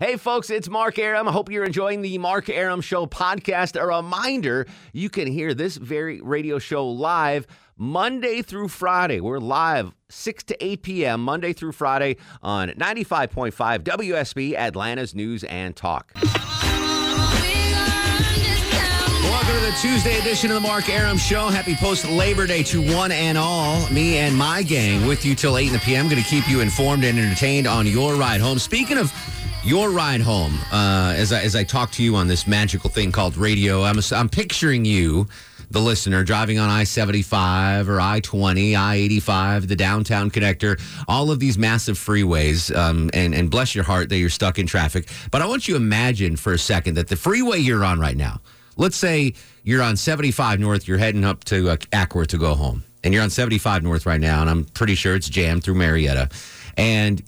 Hey, folks, it's Mark Arum. I hope you're enjoying the Mark Arum Show podcast. A reminder, you can hear this very radio show live Monday through Friday. We're live 6 to 8 p.m. Monday through Friday on 95.5 WSB, Atlanta's News and Talk. Welcome to the Tuesday edition of the Mark Arum Show. Happy post-Labor Day to one and all. Me and my gang with you till 8 in the p.m. Going to keep you informed and entertained on your ride home. Speaking of your ride home, as I talk to you on this magical thing called radio, I'm picturing you, the listener, driving on I-75 or I-20, I-85, the downtown connector, all of these massive freeways, and bless your heart that you're stuck in traffic. But I want you to imagine for a second that the freeway you're on right now, let's say you're on 75 North, you're heading up to Ackworth to go home, and you're on 75 North right now, and I'm pretty sure it's jammed through Marietta. And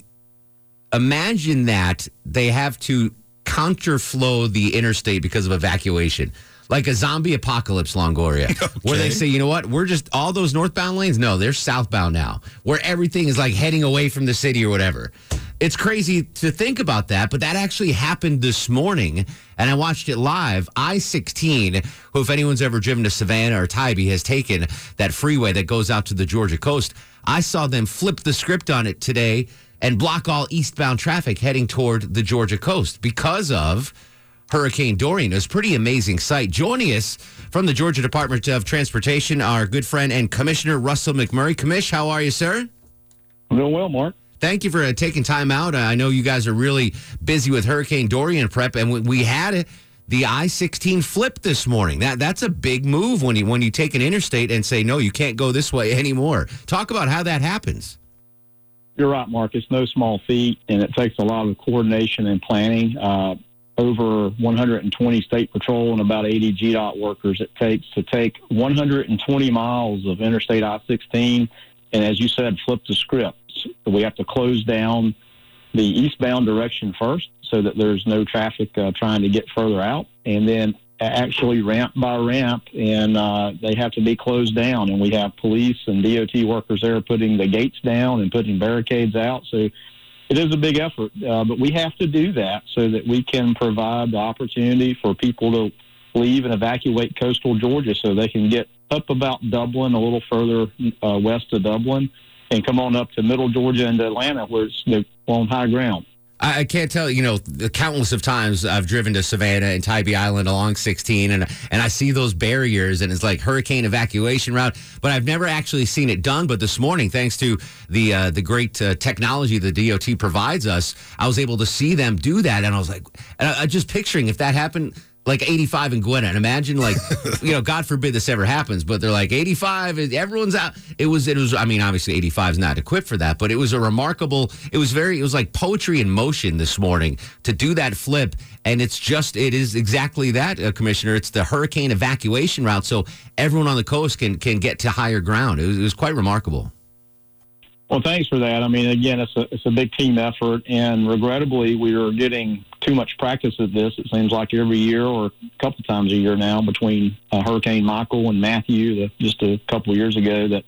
imagine that they have to counterflow the interstate because of evacuation, like a zombie apocalypse, Longoria, okay, where they say, you know what, we're just all those northbound lanes. No, they're southbound now, where everything is like heading away from the city or whatever. It's crazy to think about that, but that actually happened this morning, and I watched it live. I-16, who, if anyone's ever driven to Savannah or Tybee, has taken that freeway that goes out to the Georgia coast. I saw them flip the script on it today and block all eastbound traffic heading toward the Georgia coast because of Hurricane Dorian. It was a pretty amazing sight. Joining us from the Georgia Department of Transportation, our good friend and Commissioner Russell McMurray. Commish, how are you, sir? I'm doing well, Mark. Thank you for taking time out. I know you guys are really busy with Hurricane Dorian prep, and we had the I-16 flip this morning. That's a big move when you take an interstate and say, no, you can't go this way anymore. Talk about how that happens. You're right, Mark. It's no small feat, and it takes a lot of coordination and planning. Over 120 state patrol and about 80 GDOT workers it takes to take 120 miles of interstate I-16, and as you said, flip the script. We have to close down the eastbound direction first so that there's no traffic trying to get further out, and then actually ramp by ramp, and they have to be closed down. And we have police and DOT workers there putting the gates down and putting barricades out. So it is a big effort, but we have to do that so that we can provide the opportunity for people to leave and evacuate coastal Georgia so they can get up about Dublin, a little further west of Dublin, and come on up to middle Georgia and Atlanta where it's on high ground. I can't tell, the countless of times I've driven to Savannah and Tybee Island along 16, and I see those barriers, and it's like hurricane evacuation route, but I've never actually seen it done. But this morning, thanks to the great technology the DOT provides us, I was able to see them do that, and I was like, I'm just picturing if that happened, like 85 in Gwinnett, and imagine like, God forbid this ever happens, but they're like 85, everyone's out. It was, I mean, obviously 85 is not equipped for that, but it was a remarkable, it was like poetry in motion this morning to do that flip. And it is exactly that, Commissioner. It's the hurricane evacuation route. So everyone on the coast can get to higher ground. It was quite remarkable. Well, thanks for that. I mean, again, it's a big team effort, and regrettably, we are getting too much practice at this. It seems like every year or a couple times a year now between Hurricane Michael and Matthew, just a couple of years ago, that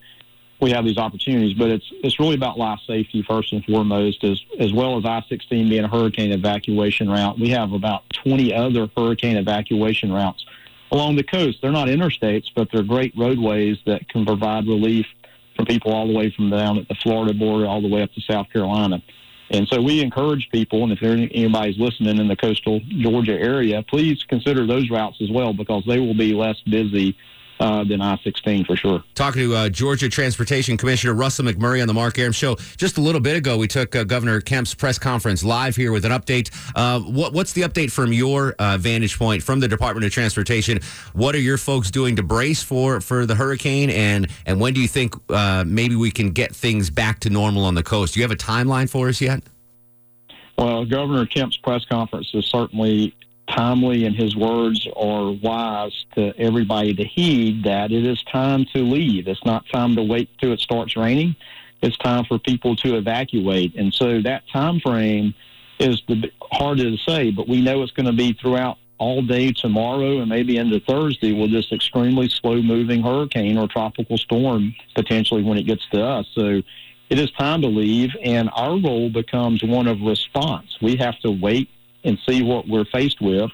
we have these opportunities. But it's really about life safety first and foremost, as well as I-16 being a hurricane evacuation route. We have about 20 other hurricane evacuation routes along the coast. They're not interstates, but they're great roadways that can provide relief for people all the way from down at the Florida border all the way up to South Carolina. And so we encourage people, and if anybody's listening in the coastal Georgia area, please consider those routes as well, because they will be less busy than I-16 for sure. Talking to Georgia Transportation Commissioner Russell McMurray on the Mark Arum Show. Just a little bit ago, we took Governor Kemp's press conference live here with an update. What's the update from your vantage point from the Department of Transportation? What are your folks doing to brace for the hurricane? And when do you think maybe we can get things back to normal on the coast? Do you have a timeline for us yet? Well, Governor Kemp's press conference is certainly timely, and his words are wise to everybody to heed that it is time to leave. It's not time to wait till it starts raining. It's time for people to evacuate. And so that time frame is hard to say, but we know it's going to be throughout all day tomorrow and maybe into Thursday with this extremely slow-moving hurricane or tropical storm potentially when it gets to us. So it is time to leave, and our role becomes one of response. We have to wait and see what we're faced with.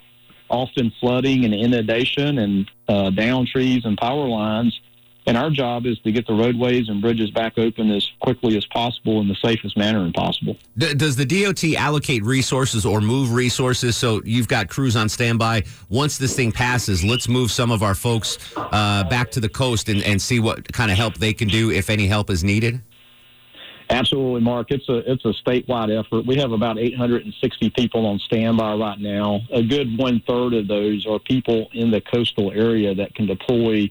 Often flooding and inundation and down trees and power lines. And our job is to get the roadways and bridges back open as quickly as possible in the safest manner possible. Does the DOT allocate resources or move resources? So you've got crews on standby. Once this thing passes, let's move some of our folks back to the coast and see what kind of help they can do, if any help is needed? Absolutely, Mark. It's a statewide effort. We have about 860 people on standby right now. A good one-third of those are people in the coastal area that can deploy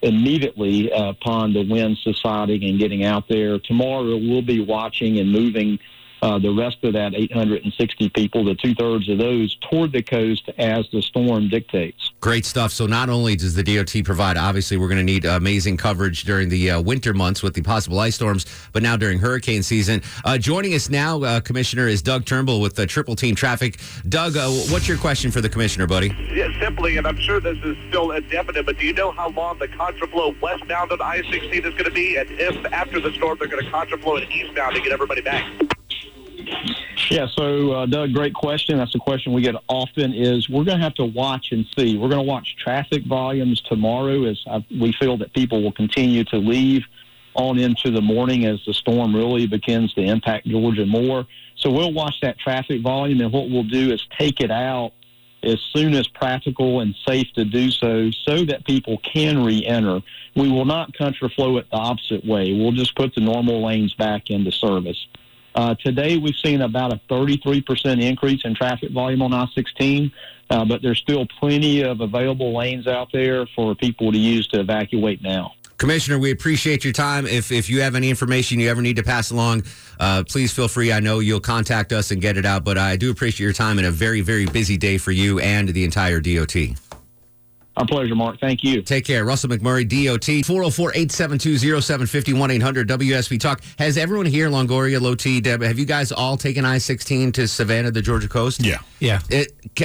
immediately upon the wind subsiding and getting out there. Tomorrow we'll be watching and moving the rest of that 860 people, the two-thirds of those, toward the coast as the storm dictates. Great stuff. So not only does the DOT provide, obviously we're going to need amazing coverage during the winter months with the possible ice storms, but now during hurricane season. Joining us now, Commissioner, is Doug Turnbull with Triple Team Traffic. Doug, what's your question for the Commissioner, buddy? Yeah, simply, and I'm sure this is still indefinite, but do you know how long the contraflow westbound on I-16 is going to be? And if after the storm they're going to contraflow it eastbound to get everybody back? Yeah, so, Doug, great question. That's a question we get often is we're going to have to watch and see. We're going to watch traffic volumes tomorrow as we feel that people will continue to leave on into the morning as the storm really begins to impact Georgia more. So we'll watch that traffic volume, and what we'll do is take it out as soon as practical and safe to do so, so that people can re-enter. We will not contraflow it the opposite way. We'll just put the normal lanes back into service. Today, we've seen about a 33% increase in traffic volume on I-16, but there's still plenty of available lanes out there for people to use to evacuate now. Commissioner, we appreciate your time. If you have any information you ever need to pass along, please feel free. I know you'll contact us and get it out, but I do appreciate your time and a very, very busy day for you and the entire DOT. Our pleasure, Mark. Thank you. Take care. Russell McMurray, DOT, 404-872-0750, 1-800-WSB Talk. Has everyone here, Longoria, Low T, Deb, have you guys all taken I-16 to Savannah, the Georgia coast? Yeah. Yeah. It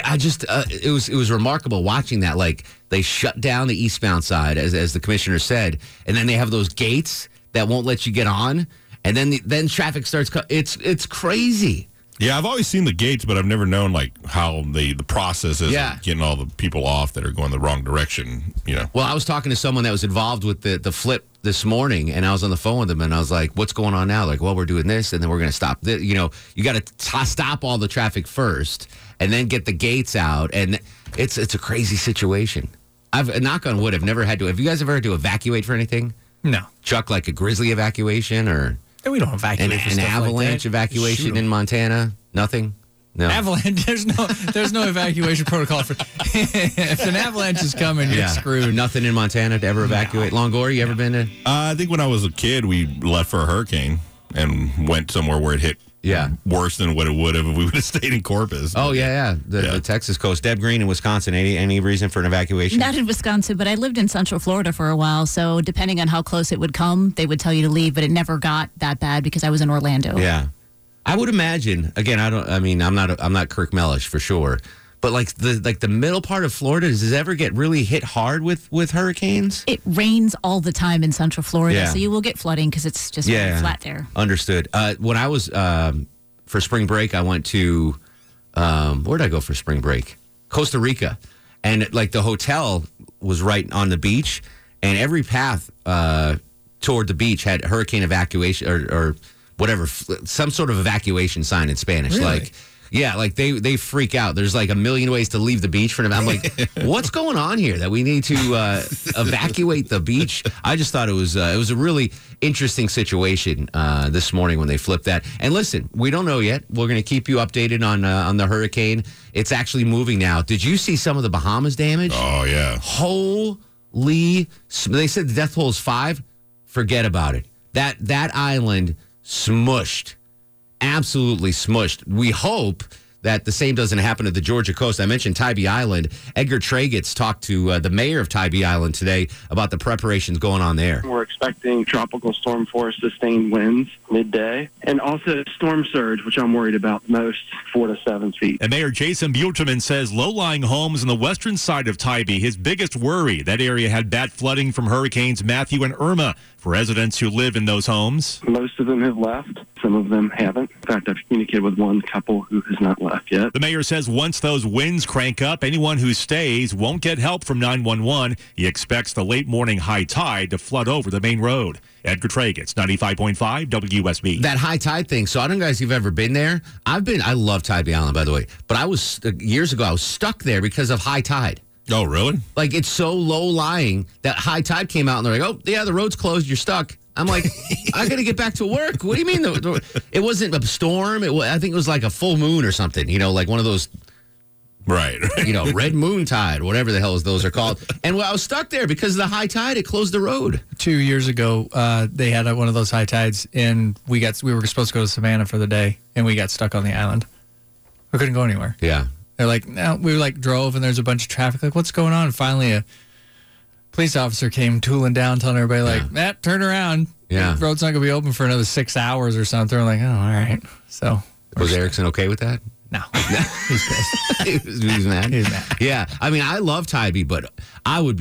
was remarkable watching that. Like, they shut down the eastbound side, as the commissioner said, and then they have those gates that won't let you get on, and then traffic starts. It's crazy. Yeah, I've always seen the gates, but I've never known like how the process is of getting all the people off that are going the wrong direction, you know. Well, I was talking to someone that was involved with the flip this morning, and I was on the phone with them, and I was like, what's going on now? Like, well, we're doing this, and then we're going to stop this. You know, you got to stop all the traffic first and then get the gates out, and it's a crazy situation. I've, knock on wood, I've never had to. Have you guys ever had to evacuate for anything? No. Chuck, like a grizzly evacuation or... We don't evacuate. An avalanche like evacuation in Montana? Nothing? No. Avalanche? There's no evacuation protocol for. If an avalanche is coming, you're screwed. Nothing in Montana to ever evacuate. No. Longoria, you ever been to? I think when I was a kid, we left for a hurricane and went somewhere where it hit. Yeah. Worse than what it would have if we would have stayed in Corpus. Oh, yeah. The Texas coast. Deb Green in Wisconsin. Any reason for an evacuation? Not in Wisconsin, but I lived in Central Florida for a while. So depending on how close it would come, they would tell you to leave. But it never got that bad because I was in Orlando. Yeah. I would imagine, again, I'm not Kirk Mellish for sure. But like the middle part of Florida, does it ever get really hit hard with hurricanes? It rains all the time in Central Florida, so you will get flooding because it's just really flat there. Understood. When I was for spring break, I went to where did I go for spring break? Costa Rica, and like the hotel was right on the beach, and every path toward the beach had hurricane evacuation or whatever, some sort of evacuation sign in Spanish, really? Like. Yeah, like they freak out. There's like a million ways to leave the beach for an evacuation. I'm like, what's going on here that we need to evacuate the beach? I just thought it was a really interesting situation this morning when they flipped that. And listen, we don't know yet. We're going to keep you updated on the hurricane. It's actually moving now. Did you see some of the Bahamas damage? Oh, yeah. Holy. They said the death toll is 5. Forget about it. That island smushed. absolutely smushed. We hope that the same doesn't happen to the Georgia coast. I mentioned Tybee Island. Edgar Tragetts talked to the mayor of Tybee Island today about the preparations going on there. We're expecting tropical storm force sustained winds midday, and also storm surge, which I'm worried about most, 4 to 7 feet. And Mayor Jason Buterman says low-lying homes on the western side of Tybee, his biggest worry. That area had bad flooding from Hurricanes Matthew and Irma. For residents who live in those homes, most of them have left. Some of them haven't. In fact, I've communicated with one couple who has not left yet. The mayor says once those winds crank up, anyone who stays won't get help from 911. He expects the late morning high tide to flood over the main road. Edgar Tragetts, 95.5 WSB. That high tide thing. So I don't know guys if you've ever been there. I love Tybee Island, by the way. But years ago, I was stuck there because of high tide. Oh, really? Like, it's so low-lying that high tide came out, and they're like, oh, yeah, the road's closed. You're stuck. I'm like, I got to get back to work. What do you mean? It wasn't a storm. I think it was like a full moon or something, you know, like one of those, right. You know, red moon tide, whatever the hell those are called. And I was stuck there because of the high tide. It closed the road. 2 years ago, they had one of those high tides, and we were supposed to go to Savannah for the day, and we got stuck on the island. We couldn't go anywhere. Yeah. They're like, no, we like drove and there's a bunch of traffic. Like, what's going on? And finally, a police officer came tooling down, telling everybody, like, Matt, turn around. Yeah. The road's not going to be open for another 6 hours or something. They're like, oh, all right. So, was Erickson okay with that? No. He's pissed. He was mad. He was mad. Yeah. I mean, I love Tybee, but I would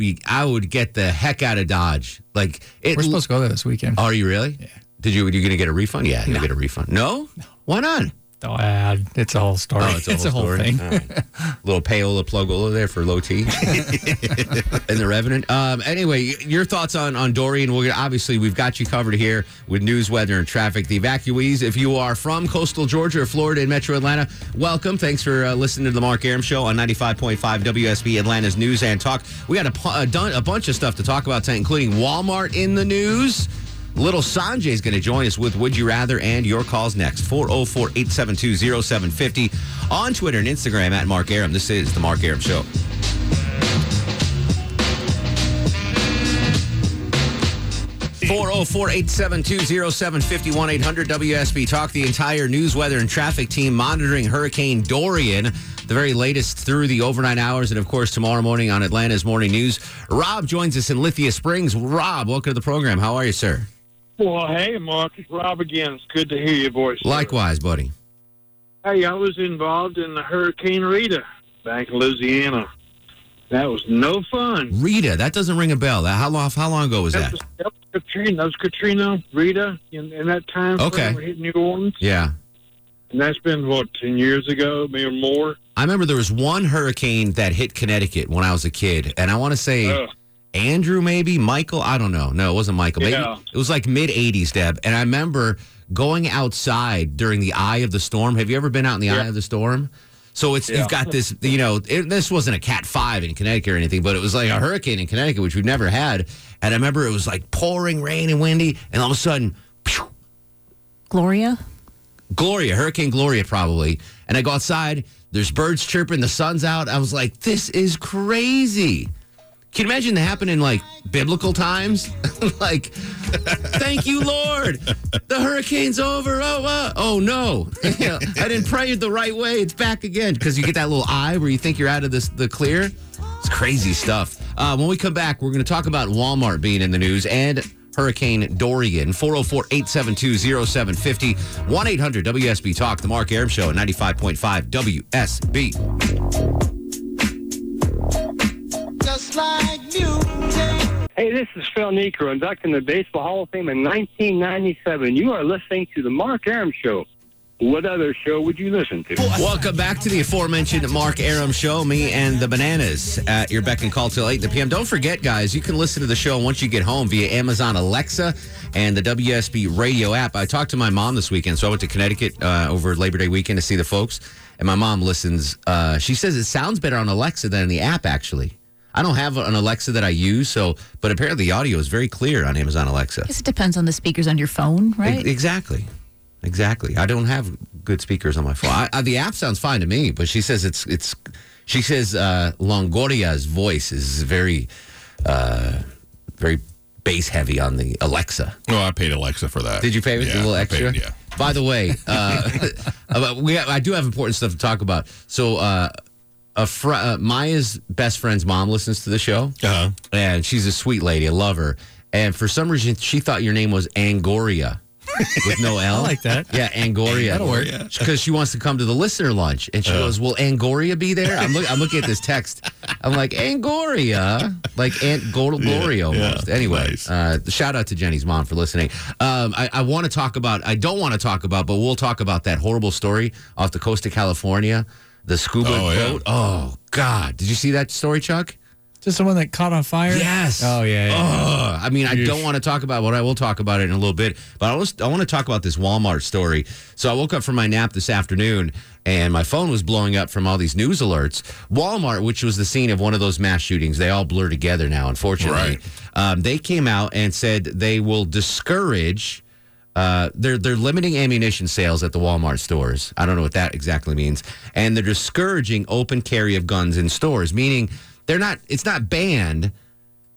get the heck out of Dodge. Like, we're supposed to go there this weekend. Are you really? Yeah. Are you going to get a refund? Yeah, you'll get a refund. No? Why not? It's a whole story. It's a whole thing. Right. A little payola plugola there for low tea. And the Revenant. Anyway, your thoughts on Dorian. Obviously, we've got you covered here with news, weather, and traffic. The evacuees, if you are from coastal Georgia or Florida and metro Atlanta, welcome. Thanks for listening to the Mark Arum Show on 95.5 WSB Atlanta's News and Talk. We got a bunch of stuff to talk about today, including Walmart in the news. Little Sanjay is going to join us with Would You Rather, and your calls next. 404-872-0750 on Twitter and Instagram at Mark Arum. This is The Mark Arum Show. Mm-hmm. 404-872-0750, 1-800-WSB Talk. The entire news, weather, and traffic team monitoring Hurricane Dorian. The very latest through the overnight hours, and, of course, tomorrow morning on Atlanta's Morning News. Rob joins us in Lithia Springs. Rob, welcome to the program. How are you, sir? Well, hey, Mark, it's Rob again. It's good to hear your voice. Likewise, buddy. Hey, I was involved in the Hurricane Rita back in Louisiana. That was no fun. Rita, that doesn't ring a bell. How long ago was that? That was Katrina. That was Katrina, Rita, in that time frame we hit New Orleans. Yeah. And that's been, 10 years ago, maybe more? I remember there was one hurricane that hit Connecticut when I was a kid, and I want to say... Andrew, maybe? Michael? I don't know. No, it wasn't Michael. Yeah. Maybe it was like mid-'80s, Deb. And I remember going outside during the eye of the storm. Have you ever been out in the eye of the storm? So you've got this, you know, this wasn't a Cat 5 in Connecticut or anything, but it was like a hurricane in Connecticut, which we've never had. And I remember it was like pouring rain and windy, and all of a sudden, pew! Gloria, Hurricane Gloria probably. And I go outside, there's birds chirping, the sun's out. I was like, this is crazy. Can you imagine that happened in, like, biblical times? Like, thank you, Lord. The hurricane's over. Oh, no. You know, I didn't pray it the right way. It's back again. Because you get that little eye where you think you're out of the clear. It's crazy stuff. When we come back, we're going to talk about Walmart being in the news and Hurricane Dorian. 404-872-0750. 1-800-WSB-TALK. The Mark Arum Show at 95.5 WSB. Like music. Hey, this is Phil Niekro, inducted in the Baseball Hall of Fame in 1997. You are listening to The Mark Arum Show. What other show would you listen to? Welcome back to the aforementioned Mark Arum Show. Me and the Bananas at your beck and call till 8 p.m. Don't forget, guys, you can listen to the show once you get home via Amazon Alexa and the WSB Radio app. I talked to my mom this weekend, so I went to Connecticut over Labor Day weekend to see the folks. And my mom listens. She says it sounds better on Alexa than on the app, actually. I don't have an Alexa that I use, but apparently the audio is very clear on Amazon Alexa. I guess it depends on the speakers on your phone, right? Exactly. I don't have good speakers on my phone. The app sounds fine to me, but she says she says Longoria's voice is very, very bass heavy on the Alexa. Oh, I paid Alexa for that. Did you pay with a little extra? I paid, By the way, I do have important stuff to talk about. So Maya's best friend's mom listens to the show, and she's a sweet lady. I love her. And for some reason, she thought your name was Angoria with no L. I like that. Yeah, Angoria. That'll work. Because she wants to come to the listener lunch. And she goes, will Angoria be there? I'm looking at this text. I'm like, Angoria? Like Aunt Gloria almost. Yeah, anyway, nice. Shout out to Jenny's mom for listening. I don't want to talk about, but we'll talk about that horrible story off the coast of California. The scuba boat. Yeah. Oh, God. Did you see that story, Chuck? Just the one that caught on fire? Yes. Oh, yeah. I mean, I don't want to talk about what I will talk about it in a little bit, but I want to talk about this Walmart story. So I woke up from my nap this afternoon, and my phone was blowing up from all these news alerts. Walmart, which was the scene of one of those mass shootings, they all blur together now, unfortunately. Right. They came out and said they will discourage... They're limiting ammunition sales at the Walmart stores. I don't know what that exactly means. And they're discouraging open carry of guns in stores, meaning... It's not banned,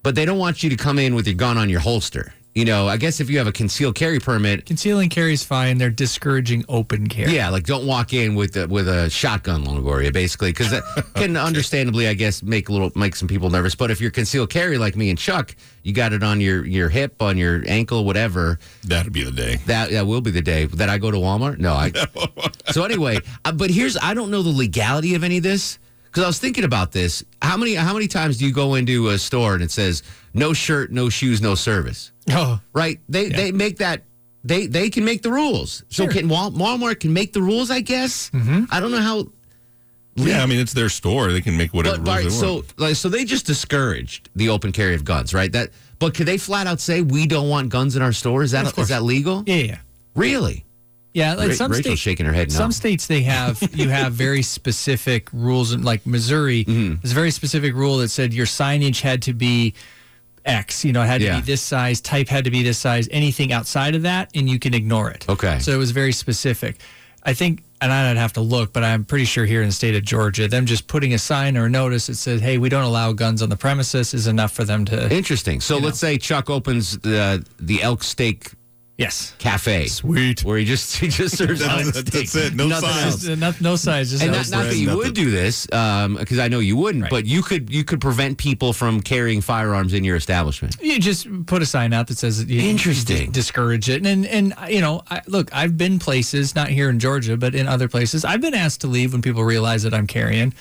but they don't want you to come in with your gun on your holster. You know, I guess if you have a concealed carry permit. Concealing carry is fine. They're discouraging open carry. Yeah, like don't walk in with a shotgun, Longoria, basically, because that can understandably, I guess, make some people nervous. But if you're concealed carry like me and Chuck, you got it on your hip, on your ankle, whatever. That'll be the day. That will be the day that I go to Walmart. No. So anyway, but I don't know the legality of any of this. Because I was thinking about this. How many times do you go into a store and it says, no shirt, no shoes, no service? Oh. Right? They make that. They can make the rules. Sure. So Walmart can make the rules, I guess? Mm-hmm. I don't know how. Yeah, I mean, it's their store. They can make whatever rules they want. So they just discouraged the open carry of guns, right? But could they flat out say, we don't want guns in our store? Is that legal? Yeah. Really? Yeah, like Rachel's shaking her head. No. Some states you have very specific rules, like Missouri. Mm-hmm. There's a very specific rule that said your signage had to be X. You know, it had to be this size. Type had to be this size. Anything outside of that, and you can ignore it. Okay. So it was very specific. I think, and I'd have to look, but I'm pretty sure here in the state of Georgia, them just putting a sign or a notice that says, "Hey, we don't allow guns on the premises," is enough for them to. Interesting. So let's say Chuck opens the elk steak. Yes. Cafe. Sweet. Where he just serves that's it. No size. No size. Just and not that you nothing. Would do this, because I know you wouldn't, right. But you could prevent people from carrying firearms in your establishment. You just put a sign out that says you discourage it. And you know, look, I've been places, not here in Georgia, but in other places, I've been asked to leave when people realize that I'm carrying.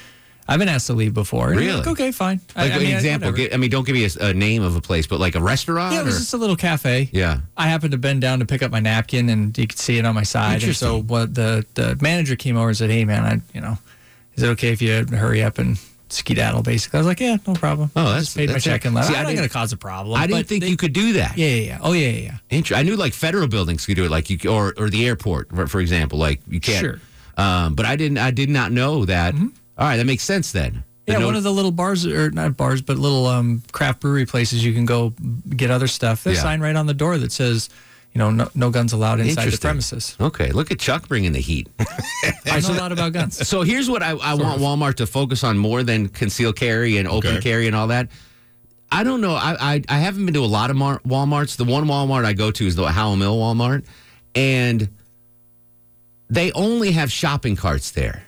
I've been asked to leave before. Really? Like, okay, fine. Like an example. Don't give me a name of a place, but like a restaurant? Yeah, it was just a little cafe. Yeah. I happened to bend down to pick up my napkin, and you could see it on my side. Interesting. And so the manager came over and said, hey, man, is it okay if you hurry up and skedaddle, basically? I was like, yeah, no problem. Oh, I just paid my check and left. See, I'm not going to cause a problem. I didn't think you could do that. Yeah. Oh, yeah. Interesting. I knew like federal buildings could do it, like you or the airport, for example. Like you can't. Sure. But I did not know that. Mm-hmm. All right, that makes sense then. One of the little bars, or not bars, but little craft brewery places you can go get other stuff. There's a sign right on the door that says, no guns allowed inside the premises. Okay, look at Chuck bringing the heat. I know a lot about guns. So here's what I want Walmart to focus on more than concealed carry and open carry and all that. I don't know. I haven't been to a lot of Walmarts. The one Walmart I go to is the Howell Mill Walmart, and they only have shopping carts there.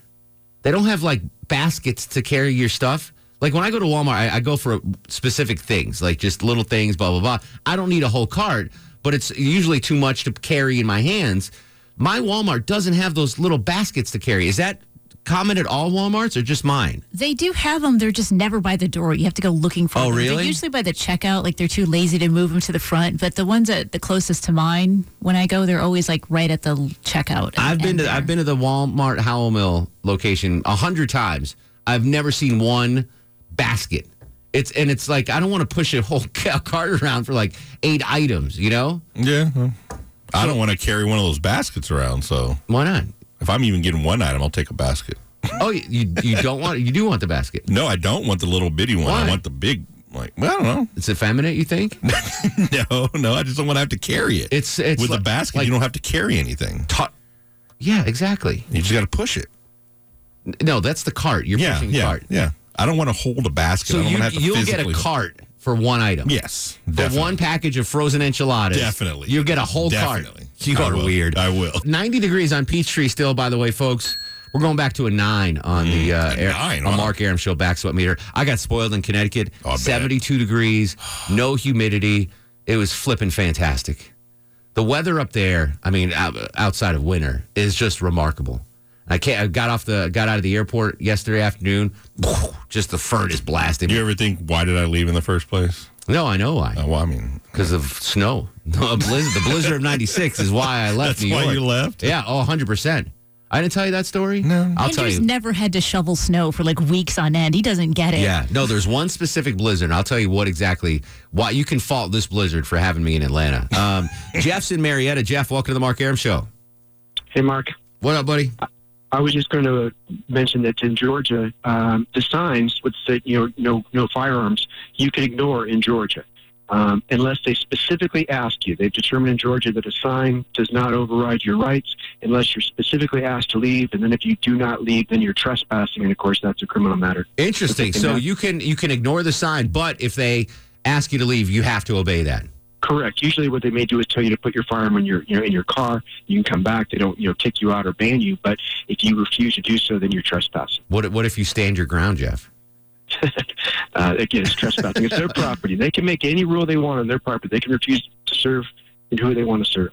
They don't have, like, baskets to carry your stuff. Like, when I go to Walmart, I go for specific things, like just little things, blah, blah, blah. I don't need a whole cart, but it's usually too much to carry in my hands. My Walmart doesn't have those little baskets to carry. Is that common at all Walmarts or just mine? They do have them. They're just never by the door. You have to go looking for them. Oh, really? They're usually by the checkout. Like, they're too lazy to move them to the front. But the ones that the closest to mine, when I go, they're always, like, right at the checkout. I've been to the Walmart Howell Mill location 100 times. I've never seen one basket. It's like, I don't want to push a whole cart around for, like, 8 items, you know? Yeah. I don't want to carry one of those baskets around, so. Why not? If I'm even getting one item, I'll take a basket. Oh, you don't want it? You do want the basket? No, I don't want the little bitty one. Why? I want the big. Like, well, I don't know. It's effeminate, you think? No. I just don't want to have to carry it. It's with like, a basket, like, you don't have to carry anything. Yeah, exactly. You just got to push it. No, that's the cart. You're pushing the cart. Yeah. I don't want to hold a basket. So I don't want to have to physically. You'll get a cart for one item. Yes, definitely. For one package of frozen enchiladas. Definitely. You'll get a whole cart. You are weird. I will. 90 degrees on Peachtree still, by the way, folks. We're going back to a 9 on the Mark Arum Show back sweat meter. I got spoiled in Connecticut. Oh, 72 degrees, no humidity. It was flipping fantastic. The weather up there, I mean, outside of winter, is just remarkable. I got out of the airport yesterday afternoon. Just the furnace is blasting. You ever think, why did I leave in the first place? No, I know why. Well, I mean, because of snow. The blizzard of '96 is why I left. That's New York. Why you left? Yeah, 100%. I didn't tell you that story? No. Andrew's never had to shovel snow for like weeks on end. He doesn't get it. Yeah. No, there's one specific blizzard. And I'll tell you why you can fault this blizzard for having me in Atlanta. Jeff's in Marietta. Jeff, welcome to the Mark Arum Show. Hey, Mark. What up, buddy? I was just going to mention that in Georgia, the signs would say, no firearms, you can ignore in Georgia. Unless they specifically ask you. They've determined in Georgia that a sign does not override your rights unless you're specifically asked to leave. And then if you do not leave, then you're trespassing. And, of course, that's a criminal matter. Interesting. So you can ignore the sign, but if they ask you to leave, you have to obey that. Correct. Usually what they may do is tell you to put your firearm in your, in your car. You can come back. They don't, kick you out or ban you. But if you refuse to do so, then you're trespassing. What if you stand your ground, Jeff? Again, it's trespassing. It's their property. They can make any rule they want on their property. They can refuse to serve who they want to serve.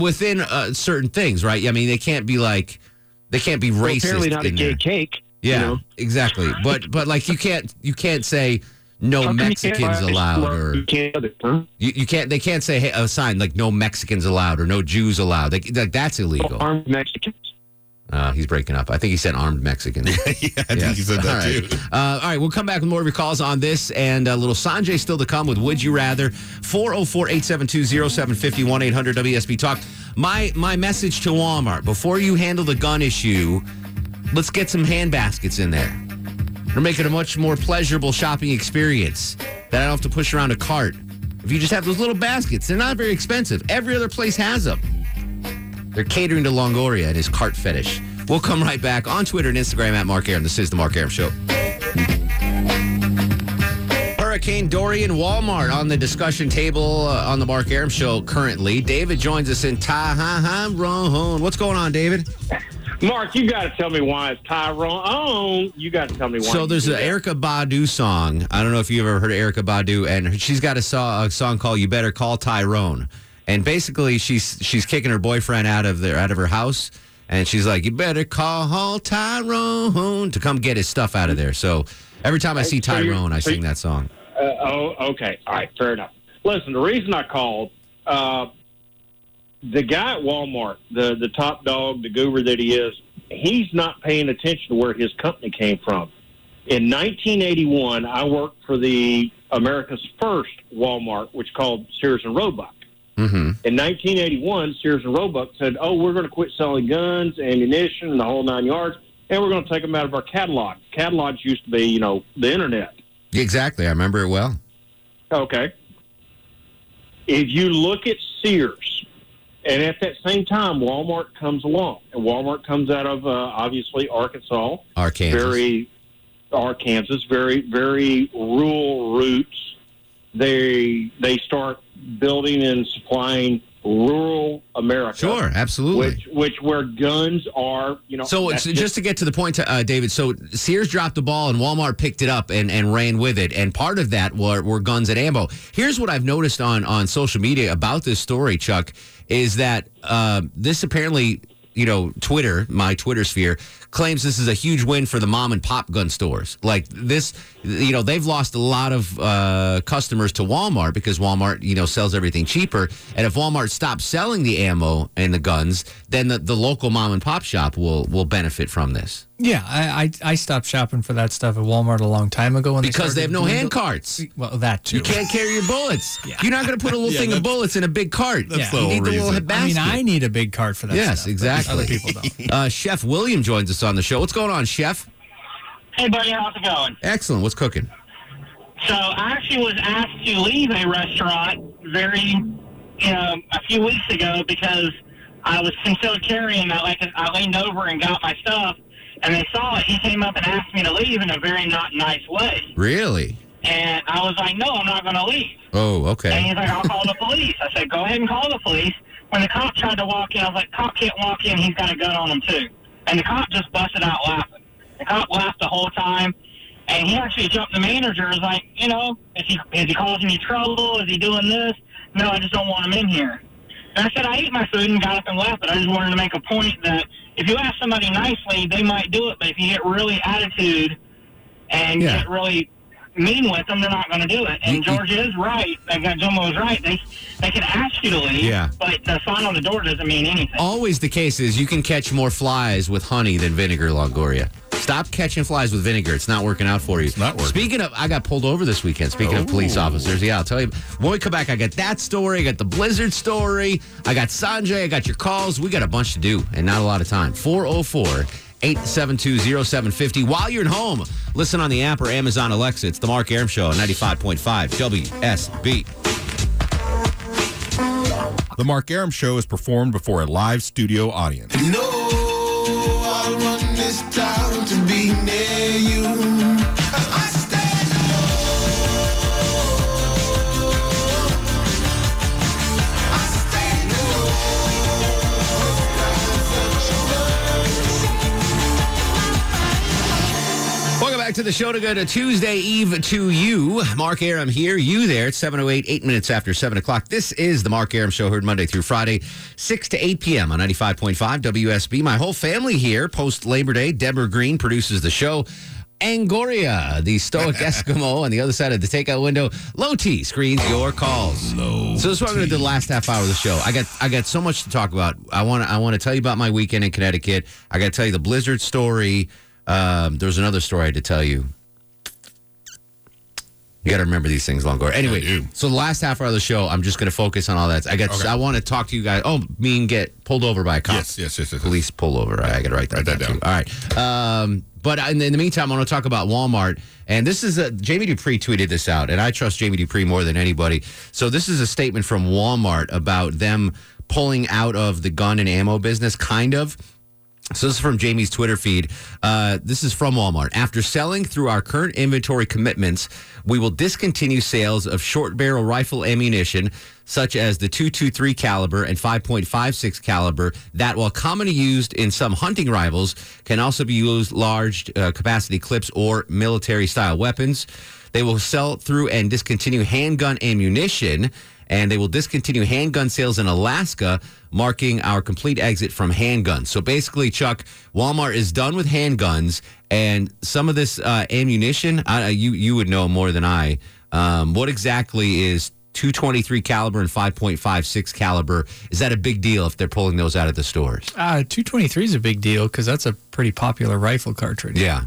Within certain things, right? I mean, they can't be racist. Apparently not a gay cake. Yeah, exactly. But like you can't say no Mexicans allowed, or you can't. They can't say, hey, a sign like no Mexicans allowed or no Jews allowed. That's illegal. Well, armed Mexicans. He's breaking up. I think he said armed Mexican. I think he said that too. All right, we'll come back with more of your calls on this and a little Sanjay still to come with Would You Rather. 404-872-0750, 1-800-WSB-TALK. My message to Walmart, before you handle the gun issue, let's get some hand baskets in there. It'll make it a much more pleasurable shopping experience that I don't have to push around a cart. If you just have those little baskets, they're not very expensive. Every other place has them. They're catering to Longoria and his cart fetish. We'll come right back on Twitter and Instagram at Mark Arum. This is the Mark Arum Show. Hurricane Dorian, Walmart on the discussion table on the Mark Arum Show currently. David joins us in Tyrone. What's going on, David? Mark, you got to tell me why it's Tyrone. You got to tell me why. So there's an Erykah Badu song. I don't know if you've ever heard of Erykah Badu, and she's got a song called You Better Call Tyrone. And basically, she's kicking her boyfriend out of her house, and she's like, "You better call Tyrone to come get his stuff out of there." So every time I see Tyrone, I sing that song. Okay, all right, fair enough. Listen, the reason I called, the guy at Walmart, the top dog, the guru that he is, he's not paying attention to where his company came from. In 1981, I worked for the America's first Walmart, which called Sears and Roebuck. Mm-hmm. In 1981, Sears and Roebuck said, we're going to quit selling guns, ammunition, and the whole nine yards, and we're going to take them out of our catalog. Catalogs used to be, the Internet. Exactly. I remember it well. Okay. If you look at Sears, and at that same time, Walmart comes along. And Walmart comes out of, obviously, Arkansas. Arkansas, very, very rural roots. They start building and supplying rural America. Sure, absolutely. Which where guns are, So just to get to the point, David, so Sears dropped the ball and Walmart picked it up and ran with it. And part of that were guns and ammo. Here's what I've noticed on social media about this story, Chuck, is that this apparently, Twitter, my Twitter sphere, claims this is a huge win for the mom and pop gun stores. Like this, they've lost a lot of customers to Walmart because Walmart, sells everything cheaper. And if Walmart stops selling the ammo and the guns, then the local mom and pop shop will benefit from this. Yeah, I stopped shopping for that stuff at Walmart a long time ago. Because they have no hand carts. Well, that too. You can't carry your bullets. Yeah. You're not going to put a little thing of bullets in a big cart. That's the whole reason. You need the little basket. I need a big cart for that stuff. Yes, exactly. Other people don't. Chef William joins us on the show. What's going on, Chef? Hey, buddy. How's it going? Excellent. What's cooking? So I actually was asked to leave a restaurant a few weeks ago because I was concealed carrying. I leaned over and got my stuff. And they saw it. He came up and asked me to leave in a very not nice way. Really? And I was like, no, I'm not going to leave. Oh, okay. And he's like, I'll call the police. I said, go ahead and call the police. When the cop tried to walk in, I was like, cop can't walk in. He's got a gun on him, too. And the cop just busted out laughing. The cop laughed the whole time. And he actually jumped the manager. He was like, you know, is he causing you trouble? Is he doing this? No, I just don't want him in here. And I said, I ate my food and got up and left, but I just wanted to make a point that if you ask somebody nicely, they might do it. But if you get really attitude and get really mean with them, they're not going to do it. And George is right. Jumbo is right. They can ask you to leave, but the sign on the door doesn't mean anything. Always the case is you can catch more flies with honey than vinegar, Longoria. Stop catching flies with vinegar. It's not working out for you. It's not working. Speaking of, I got pulled over this weekend. Speaking of police officers, I'll tell you. When we come back, I got that story. I got the blizzard story. I got Sanjay. I got your calls. We got a bunch to do and not a lot of time. 404-872-0750. While you're at home, listen on the app or Amazon Alexa. It's the Mark Arum Show on 95.5 WSB. The Mark Arum Show is performed before a live studio audience. I want this town to be near you. I stand alone. I stand alone. Welcome back to the show. To go to Tuesday Eve to you. Mark Arum here, you there. It's 7:08, 8 minutes after 7 o'clock. This is the Mark Arum Show, heard Monday through Friday, 6 to 8 p.m. on 95.5 WSB. My whole family here, post-Labor Day. Deborah Green produces the show. Angoria, the stoic Eskimo on the other side of the takeout window. Low T screens your calls. So this is what I'm going to do the last half hour of the show. I got so much to talk about. I want to tell you about my weekend in Connecticut. I got to tell you the blizzard story. There's another story I had to tell you. You got to remember these things, Longoria. Anyway, so the last half hour of the show, I'm just going to focus on all that. I want to talk to you guys. Oh, me and get pulled over by a cop. Yes. Police pullover. I got to write that down. All right. But in the meantime, I want to talk about Walmart. And this is Jamie Dupree tweeted this out, and I trust Jamie Dupree more than anybody. So this is a statement from Walmart about them pulling out of the gun and ammo business, kind of. So this is from Jamie's Twitter feed. This is from Walmart. After selling through our current inventory commitments, we will discontinue sales of short barrel rifle ammunition, such as the .223 caliber and 5.56 caliber, that while commonly used in some hunting rifles, can also be used large capacity clips or military style weapons. They will sell through and discontinue handgun ammunition. And they will discontinue handgun sales in Alaska, marking our complete exit from handguns. So basically, Chuck, Walmart is done with handguns, and some of this ammunition, you would know more than I. What exactly is .223 caliber and 5.56 caliber? Is that a big deal if they're pulling those out of the stores? .223 is a big deal because that's a pretty popular rifle cartridge. Yeah.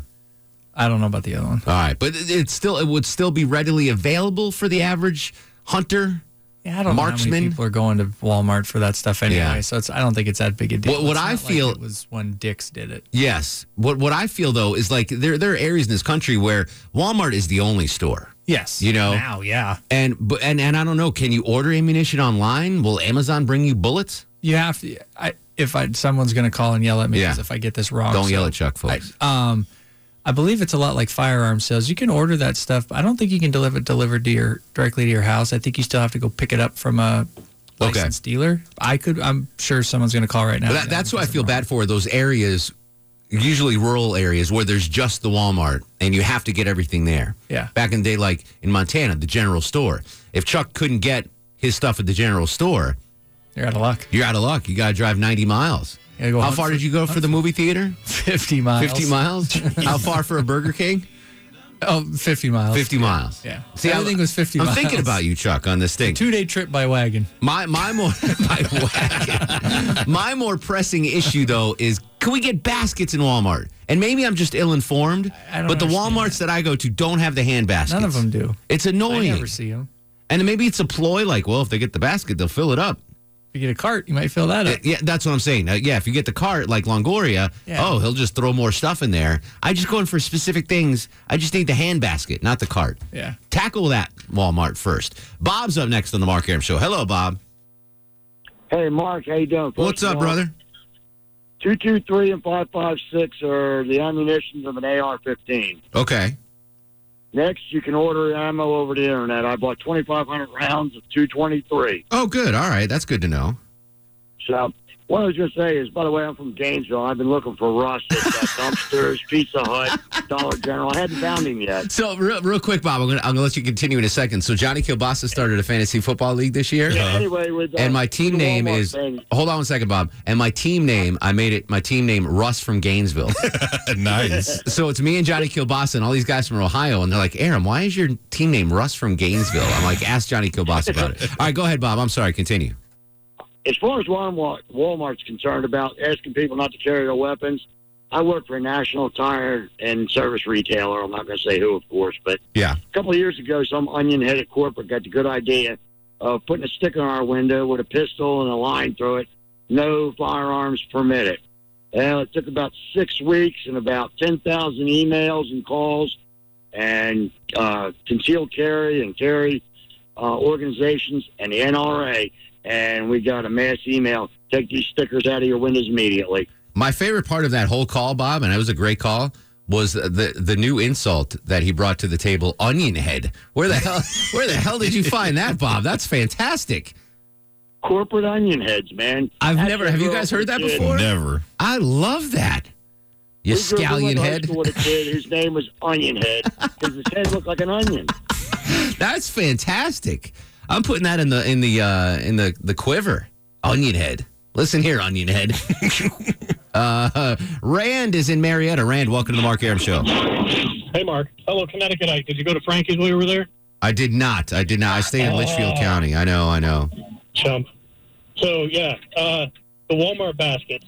I don't know about the other one. All right, but it would still be readily available for the average hunter. Yeah, I don't know how many people are going to Walmart for that stuff anyway, so I don't think it's that big a deal. What I feel like it was when Dick's did it. Yes. What I feel, though, is like there are areas in this country where Walmart is the only store. Yes. You know? Now, yeah. And I don't know, can you order ammunition online? Will Amazon bring you bullets? You have to. Someone's going to call and yell at me because if I get this wrong. Don't yell at Chuck, folks. I believe it's a lot like firearm sales. You can order that stuff, but I don't think you can delivered directly to your house. I think you still have to go pick it up from a licensed dealer. I'm sure someone's going to call right now. That's what I feel bad for, those areas, usually rural areas, where there's just the Walmart, and you have to get everything there. Yeah. Back in the day, like in Montana, the general store. If Chuck couldn't get his stuff at the general store... You're out of luck. You're out of luck. You got to drive 90 miles. How far did you go for the movie theater? 50 miles. 50 miles? How far for a Burger King? 50 miles. 50 miles. Yeah. See, everything was 50 miles. I'm thinking about you, Chuck, on this thing. A 2-day trip by wagon. My more pressing issue, though, is can we get baskets in Walmart? And maybe I'm just ill-informed, but the Walmarts that I go to don't have the hand baskets. None of them do. It's annoying. I never see them. And maybe it's a ploy like, well, if they get the basket, they'll fill it up. If you get a cart, you might fill that up. Yeah, that's what I'm saying. If you get the cart, like Longoria, he'll just throw more stuff in there. I just go in for specific things. I just need the hand basket, not the cart. Yeah. Tackle that Walmart first. Bob's up next on the Mark Arum Show. Hello, Bob. Hey, Mark, how you doing? What's up, brother? 223 and 5.56 are the ammunitions of an AR-15. Okay. Next, you can order ammo over the internet. I bought 2,500 rounds of .223. Oh, good. All right. That's good to know. So what I was going to say is, by the way, I'm from Gainesville. I've been looking for Russ. Dumpsters, Pizza Hut, Dollar General. I hadn't found him yet. So real quick, Bob, I'm going to let you continue in a second. So Johnny Kielbasa started a fantasy football league this year. Yeah, anyway. And my team name is, hold on one second, Bob. And my team name, I made it, my team name, Russ from Gainesville. Nice. So it's me and Johnny Kielbasa and all these guys from Ohio. And they're like, Aaron, why is your team name Russ from Gainesville? I'm like, ask Johnny Kielbasa about it. All right, go ahead, Bob. I'm sorry. Continue. As far as Walmart's concerned about asking people not to carry their weapons, I work for a national tire and service retailer. I'm not going to say who, of course, but yeah. A couple of years ago, some onion-headed corporate got the good idea of putting a sticker on our window with a pistol and a line through it. No firearms permitted. Well, it took about 6 weeks and about 10,000 emails and calls and concealed carry and carry organizations and the NRA. And we got a mass email, take these stickers out of your windows immediately. My favorite part of that whole call, Bob, and it was a great call, was the new insult that he brought to the table, onion head. Where the hell did you find that, Bob? That's fantastic. Corporate onion heads, man. Have you guys heard that before? Never. I love that. You scallion head. With a kid, his name was Onion Head because his head looked like an onion. That's fantastic. I'm putting that in the quiver. Onion head. Listen here, onion head. Rand is in Marietta. Rand, welcome to the Mark Arum Show. Hey, Mark. Hello, Connecticut. Did you go to Frankie's while you were there? I did not. I stayed in Litchfield County. I know. Chump. So, yeah, the Walmart baskets,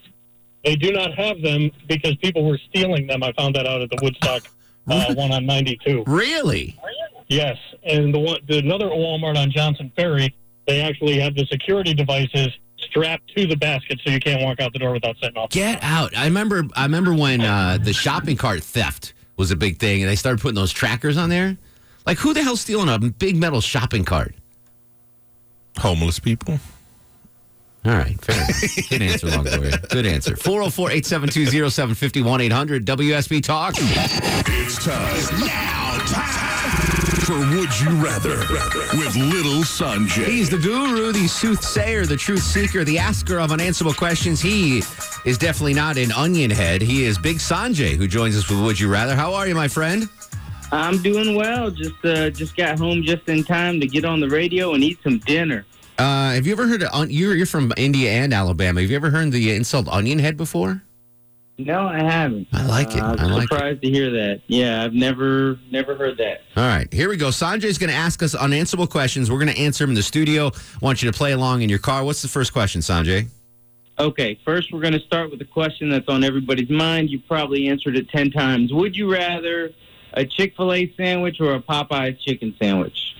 they do not have them because people were stealing them. I found that out at the Woodstock one on 92. Really? Yes, and another Walmart on Johnson Ferry, they actually have the security devices strapped to the basket so you can't walk out the door without setting off. Get out. I remember when the shopping cart theft was a big thing, and they started putting those trackers on there. Like, who the hell's stealing a big metal shopping cart? Homeless people. All right, fair enough. Good answer, Longoria. Good answer. 404-872-0750, 1-800-WSB Talk. It's time for Would You Rather with Little Sanjay. He's the guru, the soothsayer, the truth seeker, the asker of unanswerable questions. He is definitely not an onion head. He is Big Sanjay, who joins us with Would You Rather. How are you, my friend? I'm doing well. Just got home just in time to get on the radio and eat some dinner. Have you ever heard of... You're from India and Alabama. Have you ever heard the insult onion head before? No, I haven't. I like it. I'm surprised to hear that. Yeah, I've never heard that. All right, here we go. Sanjay's going to ask us unanswerable questions. We're going to answer them in the studio. I want you to play along in your car. What's the first question, Sanjay? Okay, first we're going to start with a question that's on everybody's mind. You probably answered it 10 times. Would you rather a Chick-fil-A sandwich or a Popeye's chicken sandwich?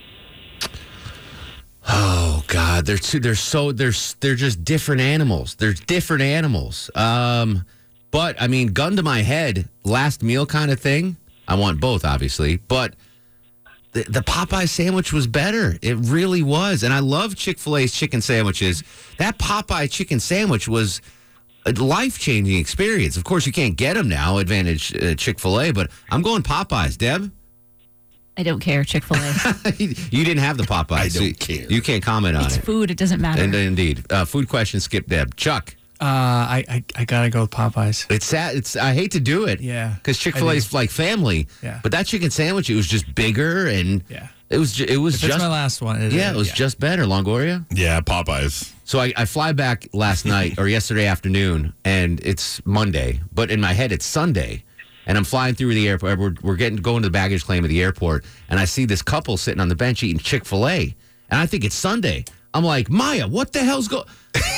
Oh God, they're just different animals. They're different animals. But, I mean, gun to my head, last meal kind of thing. I want both, obviously. But the Popeye sandwich was better. It really was. And I love Chick-fil-A's chicken sandwiches. That Popeye chicken sandwich was a life-changing experience. Of course, you can't get them now, Advantage Chick-fil-A. But I'm going Popeyes. Deb? I don't care, Chick-fil-A. You didn't have the Popeyes. I don't care. You can't comment on it. It's food. It doesn't matter. And, indeed. Food question, skip Deb. Chuck? I gotta go with Popeyes. It's sad. I hate to do it. Yeah, because Chick-fil-A is like family. Yeah, but that chicken sandwich, it was just bigger and yeah, it was just my last one. It was just better. Longoria. Yeah, Popeyes. So I fly back last night or yesterday afternoon, and it's Monday, but in my head it's Sunday, and I'm flying through the airport. We're going to the baggage claim at the airport, and I see this couple sitting on the bench eating Chick-fil-A, and I think it's Sunday. I'm like, Maya, what the hell's going...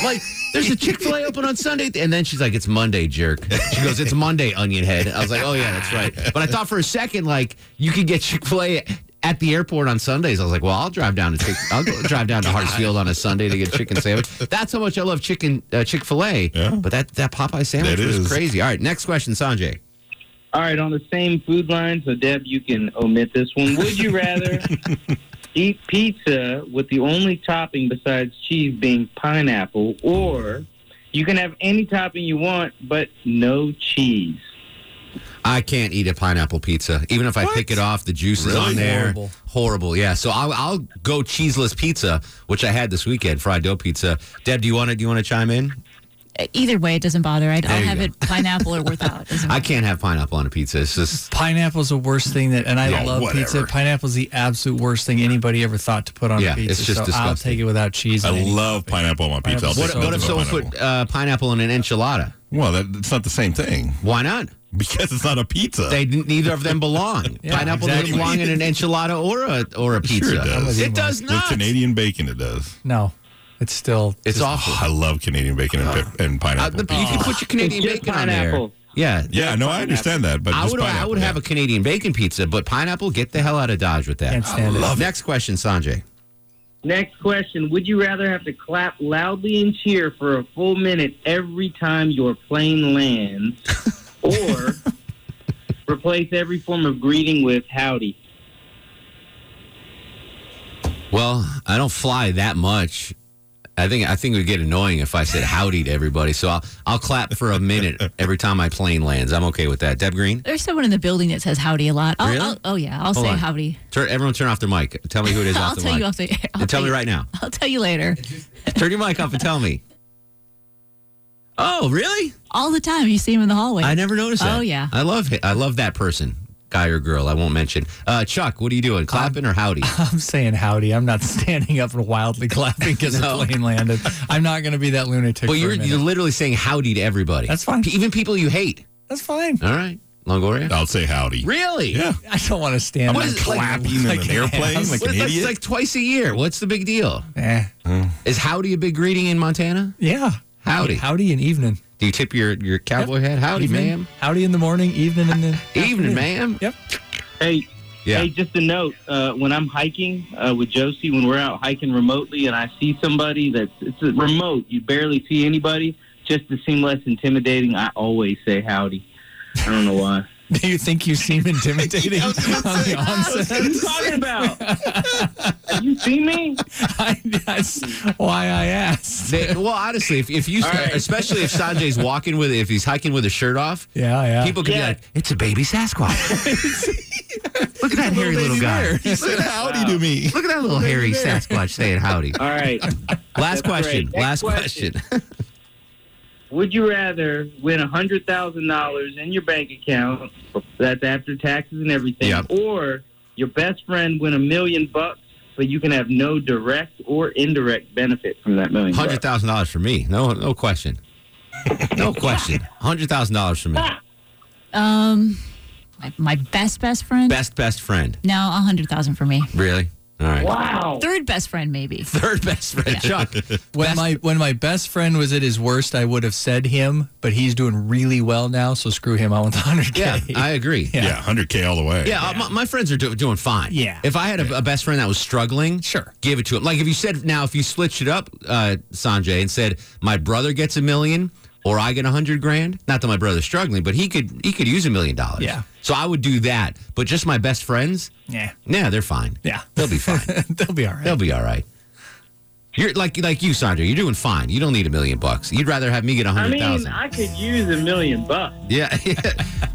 Like, there's a Chick-fil-A open on Sunday. And then she's like, it's Monday, jerk. She goes, it's Monday, onion head. I was like, oh, yeah, that's right. But I thought for a second, like, you could get Chick-fil-A at the airport on Sundays. I was like, well, I'll drive down to Hartsfield on a Sunday to get a chicken sandwich. That's how much I love Chick-fil-A. Yeah. But that Popeye sandwich was crazy. All right, next question, Sanjay. All right, on the same food line, so, Deb, you can omit this one. Would you rather... eat pizza with the only topping besides cheese being pineapple, or you can have any topping you want, but no cheese. I can't eat a pineapple pizza. Even if I pick it off, the juice is on there. Horrible, yeah. So I'll go cheeseless pizza, which I had this weekend, fried dough pizza. Deb, do you want it? Do you want to chime in? Either way, it doesn't bother. I'll have it pineapple or without. I can't have pineapple on a pizza. It's just pineapple's the worst thing that, and I love pizza. Pineapple's the absolute worst thing anybody ever thought to put on a pizza. It's just disgusting. I'll take it without cheese. I love pineapple on my pizza. What if someone put pineapple in an enchilada? Well, it's not the same thing. Why not? Because it's not a pizza. Neither of them belong. Yeah, pineapple doesn't belong in an enchilada or a pizza. Sure it does. It does not. With Canadian bacon, it does. No. It's still... It's awful. I love Canadian bacon and pineapple. You can put your Canadian bacon on there. Yeah. Yeah, no, I understand that, but I would have a Canadian bacon pizza, but pineapple, get the hell out of Dodge with that. Can't stand it. Next question, Sanjay. Next question. Would you rather have to clap loudly and cheer for a full minute every time your plane lands or replace every form of greeting with howdy? Well, I don't fly that much. I think it would get annoying if I said howdy to everybody. So I'll clap for a minute every time my plane lands. I'm okay with that. Deb Green? There's someone in the building that says howdy a lot. Really? I'll say howdy. Everyone turn off their mic. Tell me who it is off the mic. Tell me right now. I'll tell you later. Turn your mic off and tell me. Oh, really? All the time. You see him in the hallway. I never noticed that. Oh, yeah. I love that person. Guy or girl, I won't mention. Chuck, what are you doing? Clapping or howdy? I'm saying howdy. I'm not standing up and wildly clapping because the plane landed. I'm not going to be that lunatic. Well, you're literally saying howdy to everybody. That's fine. Even people you hate. That's fine. All right. Longoria? I'll say howdy. Really? Yeah. I don't want to stand up clapping in an airplane like an idiot. It's like twice a year. What's the big deal? Is howdy a big greeting in Montana? Yeah. Howdy. Howdy and evening. Do you tip your cowboy hat? Howdy, ma'am. Howdy in the morning, evening in the evening, ma'am. Yep. Hey, just a note. When I'm hiking with Josie, when we're out hiking remotely and I see somebody it's remote, you barely see anybody, just to seem less intimidating, I always say howdy. I don't know why. Do you think you seem intimidating on the onset? What are you talking about? Have you seen me? That's why I asked. Well, honestly, if you start, especially if Sanjay's walking with, if he's hiking with his shirt off, people can be like, it's a baby Sasquatch. Look at that hairy little guy. He said howdy to me. Look at that little hairy Sasquatch saying howdy. All right. Last question. Would you rather win $100,000 in your bank account, that's after taxes and everything, or your best friend win $1 million, but you can have no direct or indirect benefit from that $1 million? $100,000 for me, no question, no question. $100,000 for me. My best friend. Best friend. No, $100,000 for me. Really? All right. Wow. Third best friend, maybe. Third best friend, yeah. Chuck. When my best friend was at his worst, I would have said him, but he's doing really well now, so screw him. I want the 100K. Yeah, I agree. Yeah, 100K all the way. Yeah, my friends are doing fine. Yeah. If I had a best friend that was struggling, sure, give it to him. Like if you said, now if you switched it up, Sanjay, and said, my brother gets $1 million, or I get $100,000. Not that my brother's struggling, but he could use $1 million. Yeah. So I would do that. But just my best friends? Yeah. Nah, they're fine. Yeah. They'll be fine. They'll be all right. They'll be all right. You're like you, Sanjay. You're doing fine. You don't need $1 million. You'd rather have me get 100,000. I mean, I could use $1 million. Yeah.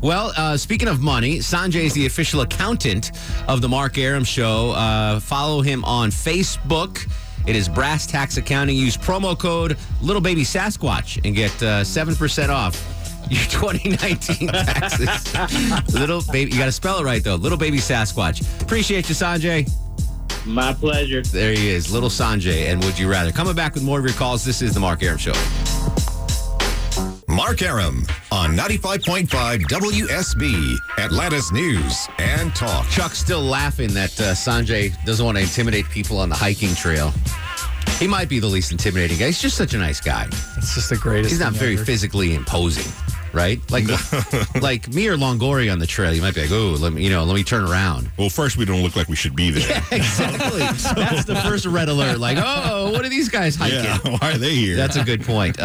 Well, speaking of money, Sanjay is the official accountant of the Mark Arum Show. Follow him on Facebook. It is Brass Tax Accounting. Use promo code Little Baby Sasquatch and get 7% off your 2019 taxes. Little Baby, you got to spell it right though. Little Baby Sasquatch. Appreciate you, Sanjay. My pleasure. There he is, Little Sanjay. And would you rather? Coming back with more of your calls. This is the Mark Arum Show. Mark Arum on 95.5 WSB, Atlanta's News and Talk. Chuck's still laughing that Sanjay doesn't want to intimidate people on the hiking trail. He might be the least intimidating guy. He's just such a nice guy. It's just the greatest. He's not very physically imposing, right? Like me or Longoria on the trail, you might be like, oh, let me turn around. Well, first, we don't look like we should be there. Yeah, exactly. That's the first red alert. Like, oh, what are these guys hiking? Yeah, why are they here? That's a good point.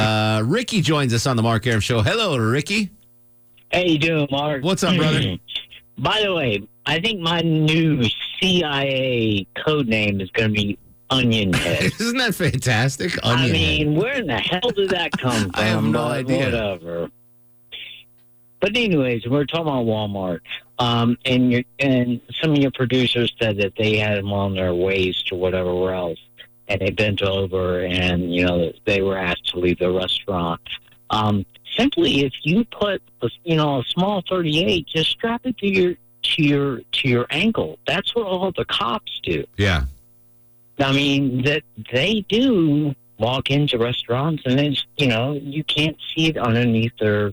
Ricky joins us on the Mark Arum Show. Hello, Ricky. How you doing, Mark? What's up, brother? By the way, I think my new CIA code name is going to be Onion Head. Isn't that fantastic? Onion Head. Where in the hell did that come from? I have no idea. Whatever. But anyways, we're talking about Walmart, and some of your producers said that they had them on their Waze to whatever else, and they bent over, and you know they were asked to leave the restaurant. Simply, if you put a small 38, just strap it to your ankle. That's what all the cops do. Yeah, I mean that they do walk into restaurants, and then you can't see it underneath their.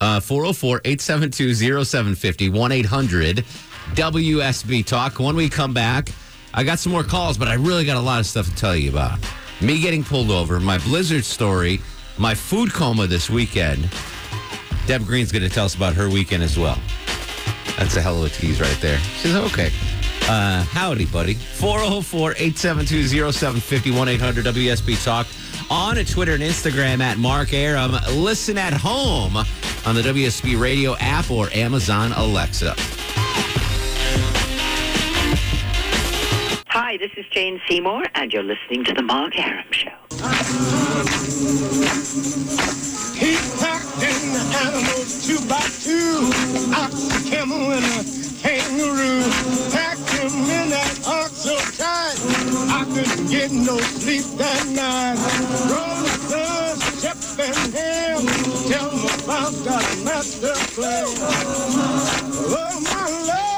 404-872-0750, 1-800-WSB-TALK. When we come back, I got some more calls, but I really got a lot of stuff to tell you about. Me getting pulled over, my blizzard story, my food coma this weekend. Deb Green's going to tell us about her weekend as well. That's a hell of a tease right there. She says, okay. Howdy, buddy. 404-872-0750, 1-800-WSB-TALK. On Twitter and Instagram at Mark Arum. Listen at home on the WSB Radio app or Amazon Alexa. Hi, this is Jane Seymour, and you're listening to the Mark Arum Show. He packed in the animals 2x2, ox, a camel, and a kangaroo. Packed him in that ox so tight, I couldn't get no sleep that night. Roll the sun, Shep and Ham, tell them about the master plan. Oh, my love.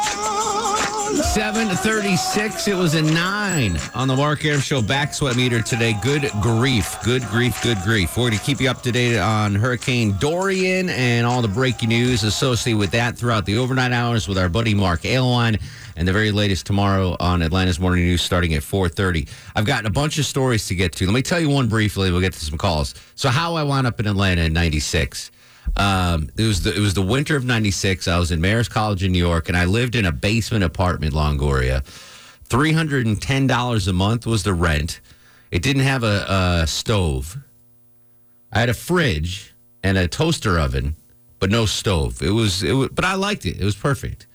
7:36. It was a 9 on the Mark Arum Show back sweat meter today. Good grief. Good grief. Good grief. We're going to keep you up to date on Hurricane Dorian and all the breaking news associated with that throughout the overnight hours with our buddy Mark Aylwine, and the very latest tomorrow on Atlanta's Morning News starting at 4:30. I've gotten a bunch of stories to get to. Let me tell you one briefly. We'll get to some calls. So how I wound up in Atlanta in 96. It was the winter of 96. I was in Marist College in New York, and I lived in a basement apartment, Longoria. $310 a month was the rent. It didn't have a stove. I had a fridge and a toaster oven, but no stove. It was but I liked it. It was perfect.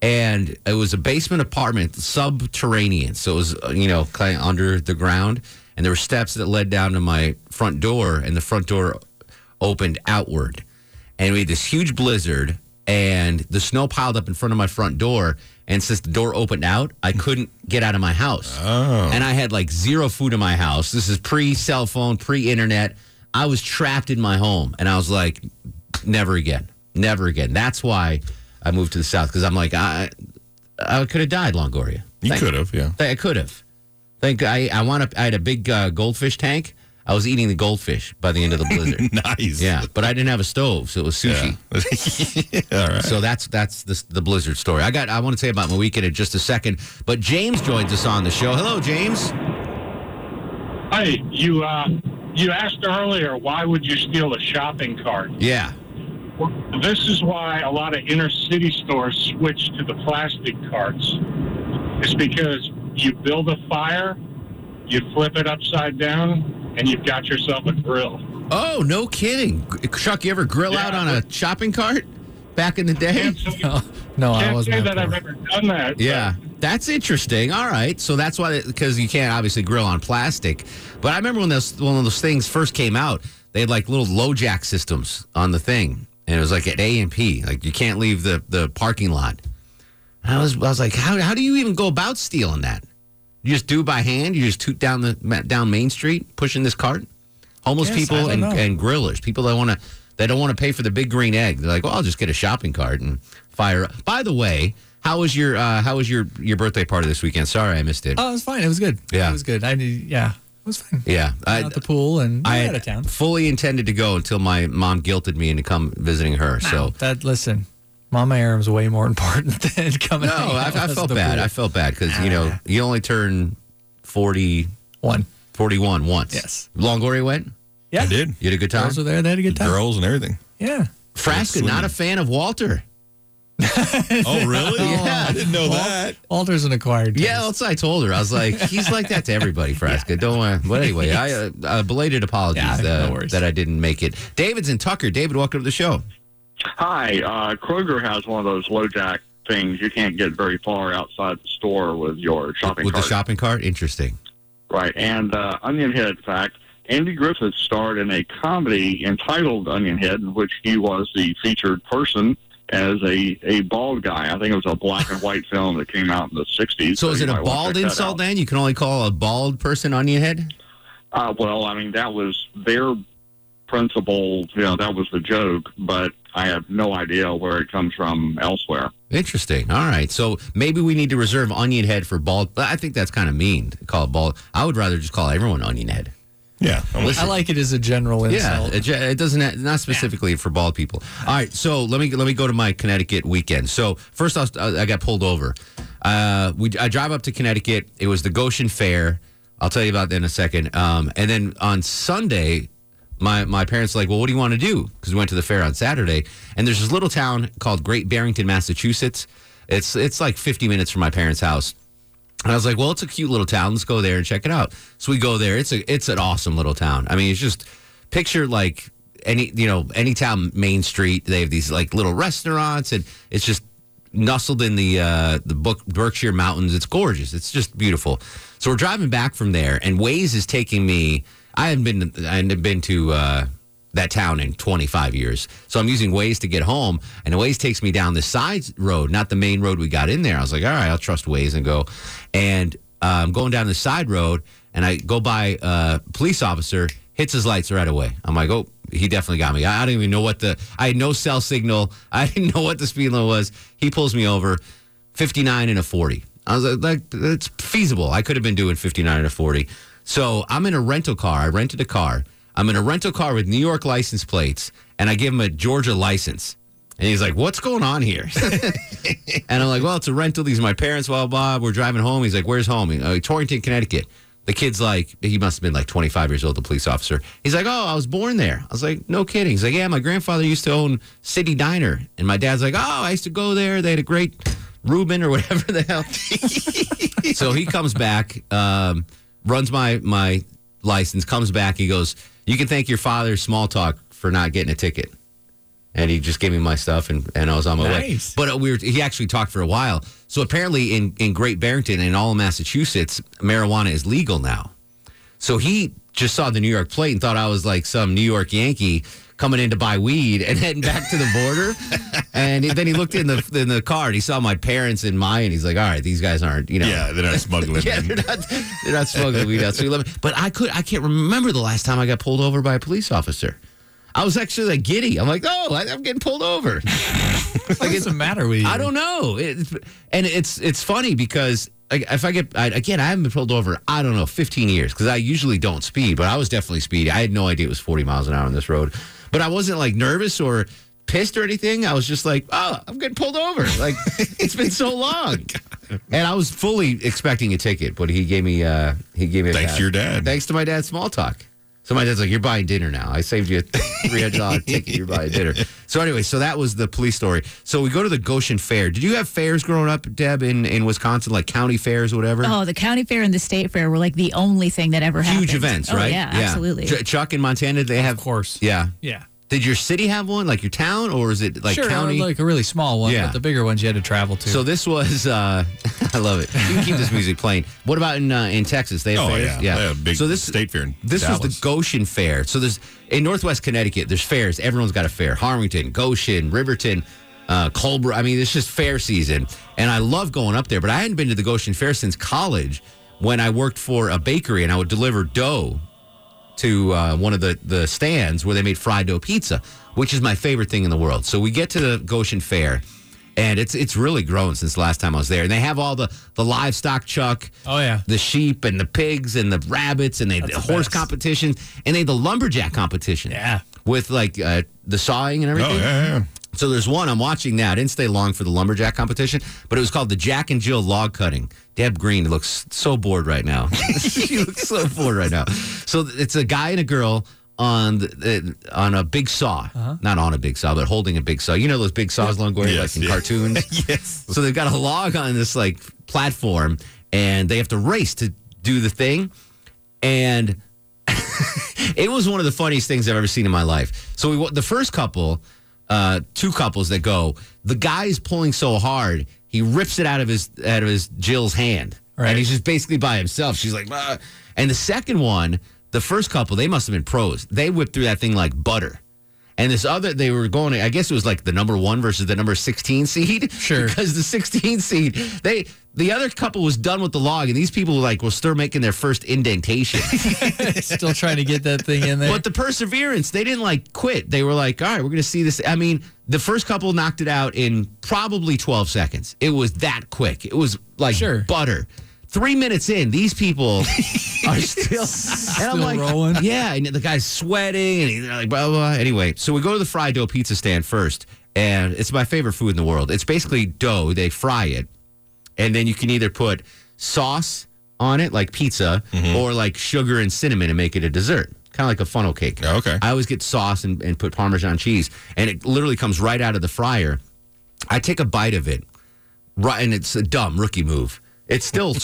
And it was a basement apartment, subterranean. So it was, kind of under the ground. And there were steps that led down to my front door, and the front door opened outward, and we had this huge blizzard, and the snow piled up in front of my front door, and since the door opened out, I couldn't get out of my house. Oh. And I had zero food in my house. This is pre-cell phone, pre-internet. I was trapped in my home, and I was like, never again, never again. That's why I moved to the South, because I'm like, I could have died, Longoria. You could have, yeah. I could have. I had a big goldfish tank. I was eating the goldfish by the end of the blizzard. Nice. Yeah, but I didn't have a stove, so it was sushi. Yeah. Yeah, all right. So that's the blizzard story. I want to tell you about my weekend in just a second, but James joins us on the show. Hello, James. Hi. You asked earlier, why would you steal a shopping cart? Yeah. This is why a lot of inner city stores switch to the plastic carts. It's because you build a fire, you flip it upside down, and you've got yourself a grill. Oh, no kidding. Chuck, you ever grill out on a shopping cart back in the day? No, I wasn't. I can't say that I've ever done that. Yeah, that's interesting. All right. So that's why, because you can't obviously grill on plastic. But I remember when one of those things first came out, they had little low jack systems on the thing. And it was at A&P. You can't leave the parking lot. And I was like, how do you even go about stealing that? You just do by hand? You just toot down Main Street, pushing this cart? Homeless people and grillers, people that don't want to pay for the big green egg. They're like, well, I'll just get a shopping cart and fire up. By the way, how was your birthday party this weekend? Sorry, I missed it. Oh, it was fine. It was good. Yeah, it was good. It was fine. Yeah, I at the pool and I out of town. Fully intended to go until my mom guilted me into come visiting her. So listen. Mama Arum's way more important than coming out. No, I felt bad. I felt bad because, you only turn 41 once. Yes. Longoria went? Yeah. I did. You had a good time? Girls were there. They had a good time. Girls and everything. Yeah. Frasca, not a fan of Walter. Oh, really? Yeah. I didn't know that. Walter's an acquired taste. Yeah, that's what I told her. I was like, he's like that to everybody, Frasca. Yeah. Don't worry. But anyway, I belated apologies that I didn't make it. David's in Tucker. David, welcome to the show. Hi, Kroger has one of those low jack things. You can't get very far outside the store with your shopping cart. With the shopping cart? Interesting. Right. And onion head fact, Andy Griffith starred in a comedy entitled Onion Head, in which he was the featured person as a bald guy. I think it was a black and white film that came out in the 60s. So is it a bald insult then? You can only call a bald person Onion Head? Well, I mean, that was their principle. You know, that was the joke, but I have no idea where it comes from elsewhere. Interesting. All right. So maybe we need to reserve Onion Head for bald. I think that's kind of mean to call it bald. I would rather just call everyone Onion Head. Yeah. I like it as a general insult. Yeah, it doesn't, not specifically for bald people. All right. So let me go to my Connecticut weekend. So first I got pulled over. I drive up to Connecticut. It was the Goshen Fair. I'll tell you about that in a second. And then on Sunday, my parents were like, well, what do you want to do? Because we went to the fair on Saturday. And there's this little town called Great Barrington, Massachusetts. It's like 50 minutes from my parents' house. And I was like, well, it's a cute little town. Let's go there and check it out. So we go there. It's an awesome little town. I mean, it's just picture like any town main street. They have these like little restaurants, and it's just nestled in the Berkshire Mountains. It's gorgeous. It's just beautiful. So we're driving back from there, and Waze is taking me. I hadn't been to that town in 25 years. So I'm using Waze to get home, and Waze takes me down the side road, not the main road we got in there. I was like, all right, I'll trust Waze and go. And I'm going down the side road, and I go by a police officer, hits his lights right away. I'm like, oh, he definitely got me. I don't even know I had no cell signal. I didn't know what the speed limit was. He pulls me over, 59 and a 40. I was like, that's feasible. I could have been doing 59 and a 40. So I'm in a rental car. I rented a car. I'm in a rental car with New York license plates, and I give him a Georgia license. And he's like, what's going on here? And I'm like, well, it's a rental. These are my parents. Well, Bob, we're driving home. He's like, where's home? Torrington, Connecticut. The kid's like, he must have been like 25 years old, the police officer. He's like, oh, I was born there. I was like, no kidding. He's like, yeah, my grandfather used to own City Diner. And my dad's like, oh, I used to go there. They had a great Reuben or whatever the hell. So he comes back, runs my license, comes back. He goes, you can thank your father's small talk for not getting a ticket. And he just gave me my stuff, and I was on my way. But he actually talked for a while. So apparently in Great Barrington and all of Massachusetts, marijuana is legal now. So he just saw the New York plate and thought I was like some New York Yankee coming in to buy weed and heading back to the border. And then he looked in the car, and he saw my parents and mine, and he's like, all right, these guys aren't, Yeah, they're not smuggling. Yeah, they're not smuggling weed out. So but I can't remember the last time I got pulled over by a police officer. I was actually like giddy. I'm like, oh, I'm getting pulled over. Like, it's a matter with you. I don't know. It's funny because if I haven't been pulled over, I don't know, 15 years, because I usually don't speed, but I was definitely speedy. I had no idea it was 40 miles an hour on this road, but I wasn't like nervous or pissed or anything. I was just like, oh, I'm getting pulled over. Like, it's been so long. And I was fully expecting a ticket, but he gave me a thanks pass. To your dad. Thanks to my dad's small talk. So my dad's like, you're buying dinner now. I saved you a $300 ticket. You're buying dinner. So anyway, so that was the police story. So we go to the Goshen Fair. Did you have fairs growing up, Deb, in Wisconsin, like county fairs or whatever? Oh, the county fair and the state fair were like the only thing that ever happened. Huge events, right? Oh, yeah, absolutely. Chuck, in Montana, they have? Of course. Yeah. Yeah. Did your city have one, like your town, or is it like county? Sure, like a really small one, but the bigger ones you had to travel to. So this was, I love it. You can keep this music playing. What about in Texas? They have fairs. Oh, yeah. They have big state fair in Dallas. This was the Goshen Fair. So there's, in Northwest Connecticut, there's fairs. Everyone's got a fair. Harrington, Goshen, Riverton, Culber. I mean, it's just fair season. And I love going up there, but I hadn't been to the Goshen Fair since college when I worked for a bakery and I would deliver dough to one of the stands where they made fried dough pizza, which is my favorite thing in the world. So we get to the Goshen Fair, and it's really grown since the last time I was there. And they have all the livestock, Chuck. Oh, yeah. The sheep and the pigs and the rabbits, and the horse competitions. And they had the lumberjack competition. Yeah. With, like, the sawing and everything. Oh, yeah. So there's one. I'm watching that. I didn't stay long for the lumberjack competition, but it was called the Jack and Jill Log Cutting. Deb Green looks so bored right now. She looks so bored right now. So it's a guy and a girl on a big saw. Uh-huh. Not on a big saw, but holding a big saw. You know those big saws, Longoria, yes, like in cartoons? Yes. So they've got a log on this, like, platform, and they have to race to do the thing. And it was one of the funniest things I've ever seen in my life. So the first couple... two couples that go. The guy's pulling so hard, he rips it out of his Jill's hand, right. And he's just basically by himself. She's like, ah. And the second one, The first couple, they must have been pros. They whipped through that thing like butter. And this other, they were going, I guess it was like the number one versus the number 16 seed. Sure. Because the 16 seed, the other couple was done with the log, and these people were still making their first indentation. Still trying to get that thing in there. But the perseverance, they didn't quit. They were like, all right, we're going to see this. I mean, the first couple knocked it out in probably 12 seconds. It was that quick. It was like butter. 3 minutes in, these people are still and I'm like, rolling. Yeah, and the guy's sweating, and he's like, blah, blah, blah. Anyway, so we go to the fried dough pizza stand first, and it's my favorite food in the world. It's basically dough. They fry it, and then you can either put sauce on it, like pizza, or like sugar and cinnamon and make it a dessert, kind of like a funnel cake. Oh, okay. I always get sauce and put Parmesan cheese, and it literally comes right out of the fryer. I take a bite of it, right, and it's a dumb rookie move. It's still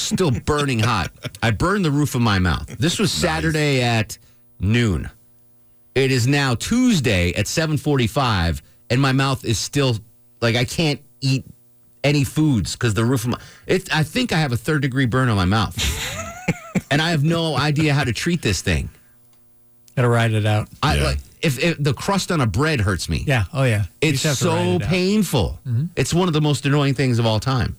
burning hot. I burned the roof of my mouth. This was Saturday at noon. It is now Tuesday at 7:45, and my mouth is still I can't eat any foods because the roof of my. I think I have a third-degree burn on my mouth, and I have no idea how to treat this thing. Gotta ride it out. If the crust on a bread hurts me, it's so painful. It's one of the most annoying things of all time.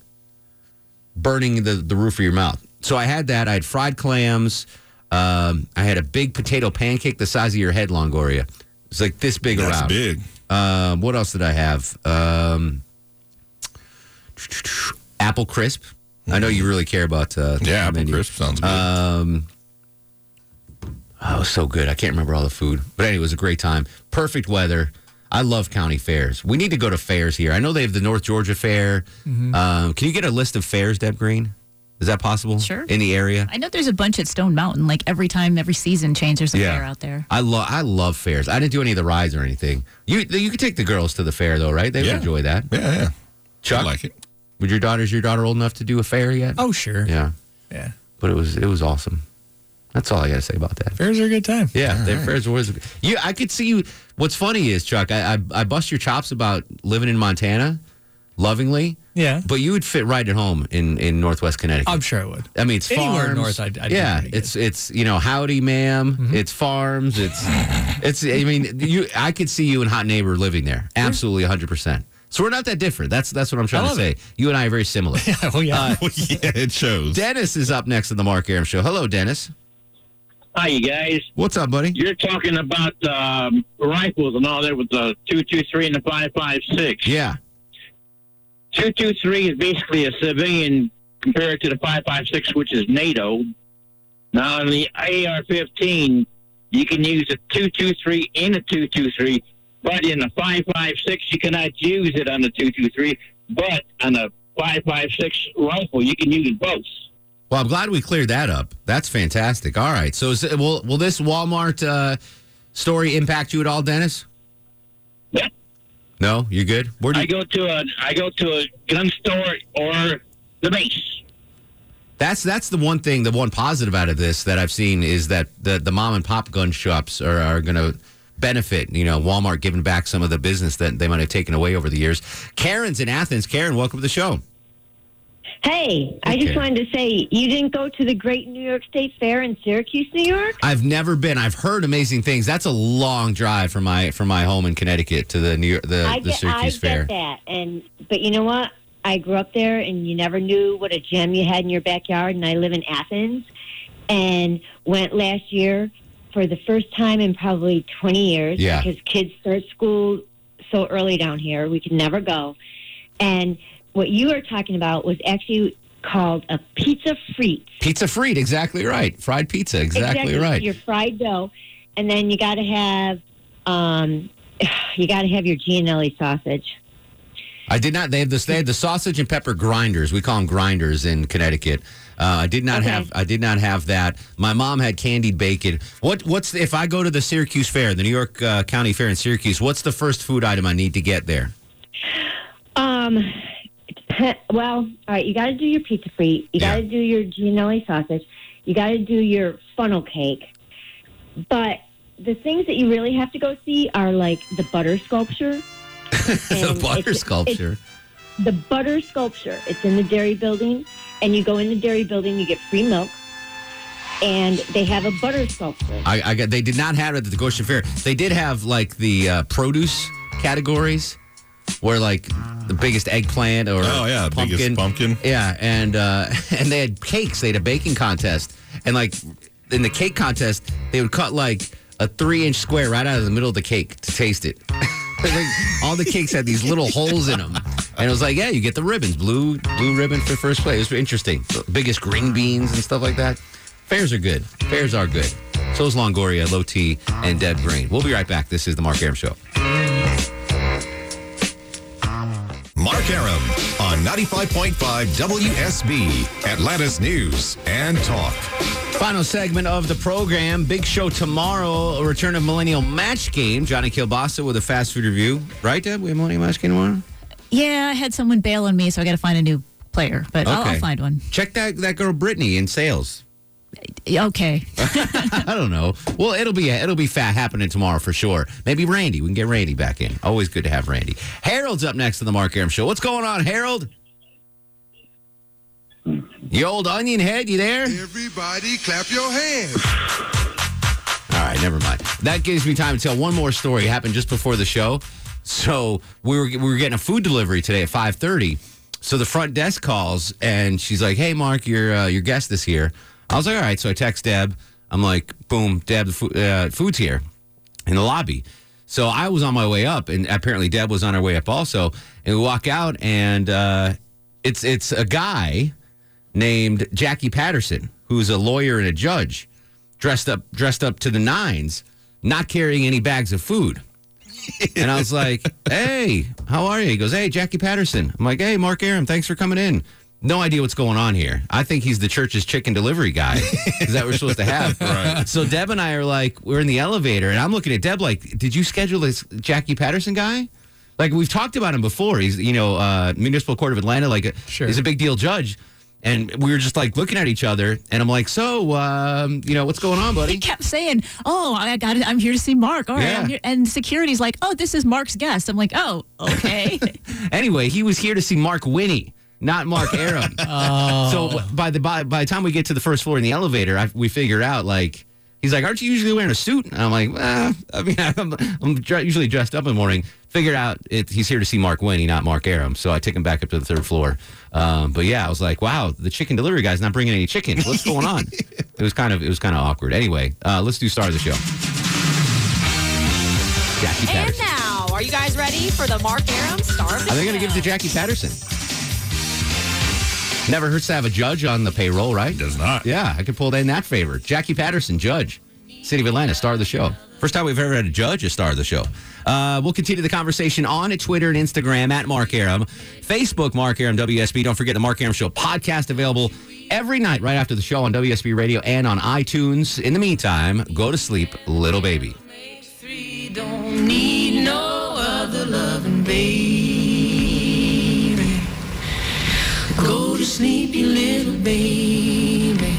Burning the roof of your mouth. So I had that. I had fried clams. I had a big potato pancake the size of your head, Longoria. It's like this big around. That's big. What else did I have? Apple crisp. I know you really care about apple crisp sounds good. Oh, so good. I can't remember all the food. But anyway, it was a great time. Perfect weather. I love county fairs. We need to go to fairs here. I know they have the North Georgia Fair. Can you get a list of fairs, Deb Green? Is that possible? Sure. In the area? I know there's a bunch at Stone Mountain. Every season change, there's a fair out there. I love fairs. I didn't do any of the rides or anything. You could take the girls to the fair, though, right? They would enjoy that. Yeah. Chuck? I like it. Is your daughter old enough to do a fair yet? Oh, sure. Yeah. But it was awesome. That's all I got to say about that. Fairs are a good time. Yeah, fairs are always good. I could see you. What's funny is, Chuck, I bust your chops about living in Montana, lovingly. Yeah. But you would fit right at home in Northwest Connecticut. I'm sure I would. I mean, it's farms. Anywhere north, I'd it's howdy, ma'am. It's farms. It's. I mean, I could see you and Hot Neighbor living there. Absolutely, 100%. So we're not that different. That's what I'm trying to say. You and I are very similar. It shows. Dennis is up next on the Mark Arum Show. Hello, Dennis. Hi, you guys. What's up, buddy? You're talking about rifles and all that with the .223 and the .556. Yeah. .223 is basically a civilian compared to the .556, which is NATO. Now, in the AR-15, you can use a .223 and a .223, but in the .556, you cannot use it on the .223. But on a .556 rifle, you can use both. Well, I'm glad we cleared that up. That's fantastic. All right. So will this Walmart story impact you at all, Dennis? Yep. No? You're good? Where do I go to a gun store or the base. That's the one thing, the one positive out of this that I've seen is that the mom and pop gun shops are going to benefit. Walmart giving back some of the business that they might have taken away over the years. Karen's in Athens. Karen, welcome to the show. Hey, I just wanted to say, you didn't go to the Great New York State Fair in Syracuse, New York? I've never been. I've heard amazing things. That's a long drive from my home in Connecticut to the Syracuse Fair. I get that, but you know what? I grew up there, and you never knew what a gem you had in your backyard, and I live in Athens, and went last year for the first time in probably 20 years because kids start school so early down here. We could never go, and what you were talking about was actually called a pizza frite. Pizza frite, exactly right. Fried pizza, exactly right. Your fried dough, and then you got to have your Giannelli sausage. I did not. They had the sausage and pepper grinders. We call them grinders in Connecticut. I did not have that. My mom had candied bacon. What's if I go to the Syracuse Fair, the New York County Fair in Syracuse? What's the first food item I need to get there? Well, all right, you got to do your pizza frite. You got to do your Giannelli sausage. You got to do your funnel cake. But the things that you really have to go see are the butter sculpture. The butter sculpture. It's in the dairy building. And you go in the dairy building, you get free milk. and they have a butter sculpture. They did not have it at the Goshen Fair. They did have, like, the produce categories where, like, the biggest eggplant or pumpkin. Biggest pumpkin. Yeah, and they had cakes. They had a baking contest. And, like, in the cake contest, they would cut, like, a 3-inch square right out of the middle of the cake to taste it. Like, all the cakes had these little holes in them. And it was like, yeah, you get the ribbons. Blue ribbon for first place. It was interesting. The biggest green beans and stuff like that. Fairs are good. Fairs are good. So is Longoria, Low T, and Deb Green. We'll be right back. This is the Mark Arum Show. Mark Arum on 95.5 WSB, Atlantis News and Talk. Final segment of the program. Big show tomorrow. A return of Millennial Match Game. Johnny Kielbasa with a fast food review. Right, Deb? We have Millennial Match Game tomorrow? Yeah, I had someone bail on me, so I got to find a new player. But okay. I'll find one. Check that girl Brittany in sales. Okay. I don't know. Well, it'll be fat happening tomorrow for sure. Maybe Randy. We can get Randy back in. Always good to have Randy. Harold's up next to the Mark Arum Show. What's going on, Harold? You old onion head, you there? Everybody clap your hands. All right, never mind. That gives me time to tell one more story. It happened just before the show. So we were getting a food delivery today at 5:30. So the front desk calls, and she's like, hey, Mark, your guest is here. I was like, all right. So I text Deb. I'm like, boom, Deb, the food's here in the lobby. So I was on my way up, and apparently Deb was on her way up also. And we walk out, and it's a guy named Jackie Patterson, who's a lawyer and a judge, dressed up to the nines, not carrying any bags of food. And I was like, hey, how are you? He goes, hey, Jackie Patterson. I'm like, hey, Mark Arum, thanks for coming in. No idea what's going on here. I think he's the church's chicken delivery guy that we're supposed to have. Right. So Deb and I are like, we're in the elevator, and I'm looking at Deb like, did you schedule this Jackie Patterson guy? Like, we've talked about him before. He's, Municipal Court of Atlanta, like, he's a big deal judge. And we were just, like, looking at each other, and I'm like, so, what's going on, buddy? He kept saying, oh, I'm here to see Mark. All right, yeah. I'm here. And security's like, oh, this is Mark's guest. I'm like, oh, okay. Anyway, he was here to see Mark Winnie. Not Mark Arum. So by the time we get to the first floor in the elevator, we figured out, like, he's like, aren't you usually wearing a suit? And I'm like, I'm usually dressed up in the morning. Figured out he's here to see Mark Winnie, not Mark Arum. So I take him back up to the third floor. But yeah, I was like, wow, the chicken delivery guy's not bringing any chicken. What's going on? It was kind of awkward. Anyway, let's do Star of the Show. Jackie Patterson. And now, are you guys ready for the Mark Arum Star of the Show? Are they going to give it to Jackie Patterson? Never hurts to have a judge on the payroll, right? Does not. Yeah, I could pull in that favor. Jackie Patterson, judge, City of Atlanta, star of the show. First time we've ever had a judge a star of the show. We'll continue the conversation on Twitter and Instagram at Mark Arum. Facebook, Mark Arum WSB. Don't forget the Mark Arum Show podcast available every night right after the show on WSB Radio and on iTunes. In the meantime, go to sleep, little baby. Don't need no other loving baby. Go to sleep, you little baby.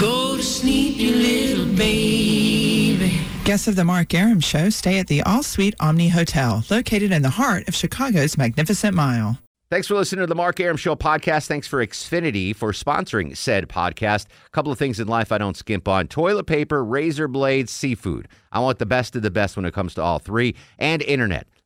Go to sleep, you little baby. Guests of the Mark Arum Show stay at the all-suite Omni Hotel, located in the heart of Chicago's Magnificent Mile. Thanks for listening to the Mark Arum Show podcast. Thanks for Xfinity for sponsoring said podcast. A couple of things in life I don't skimp on. Toilet paper, razor blades, seafood. I want the best of the best when it comes to all three. And internet.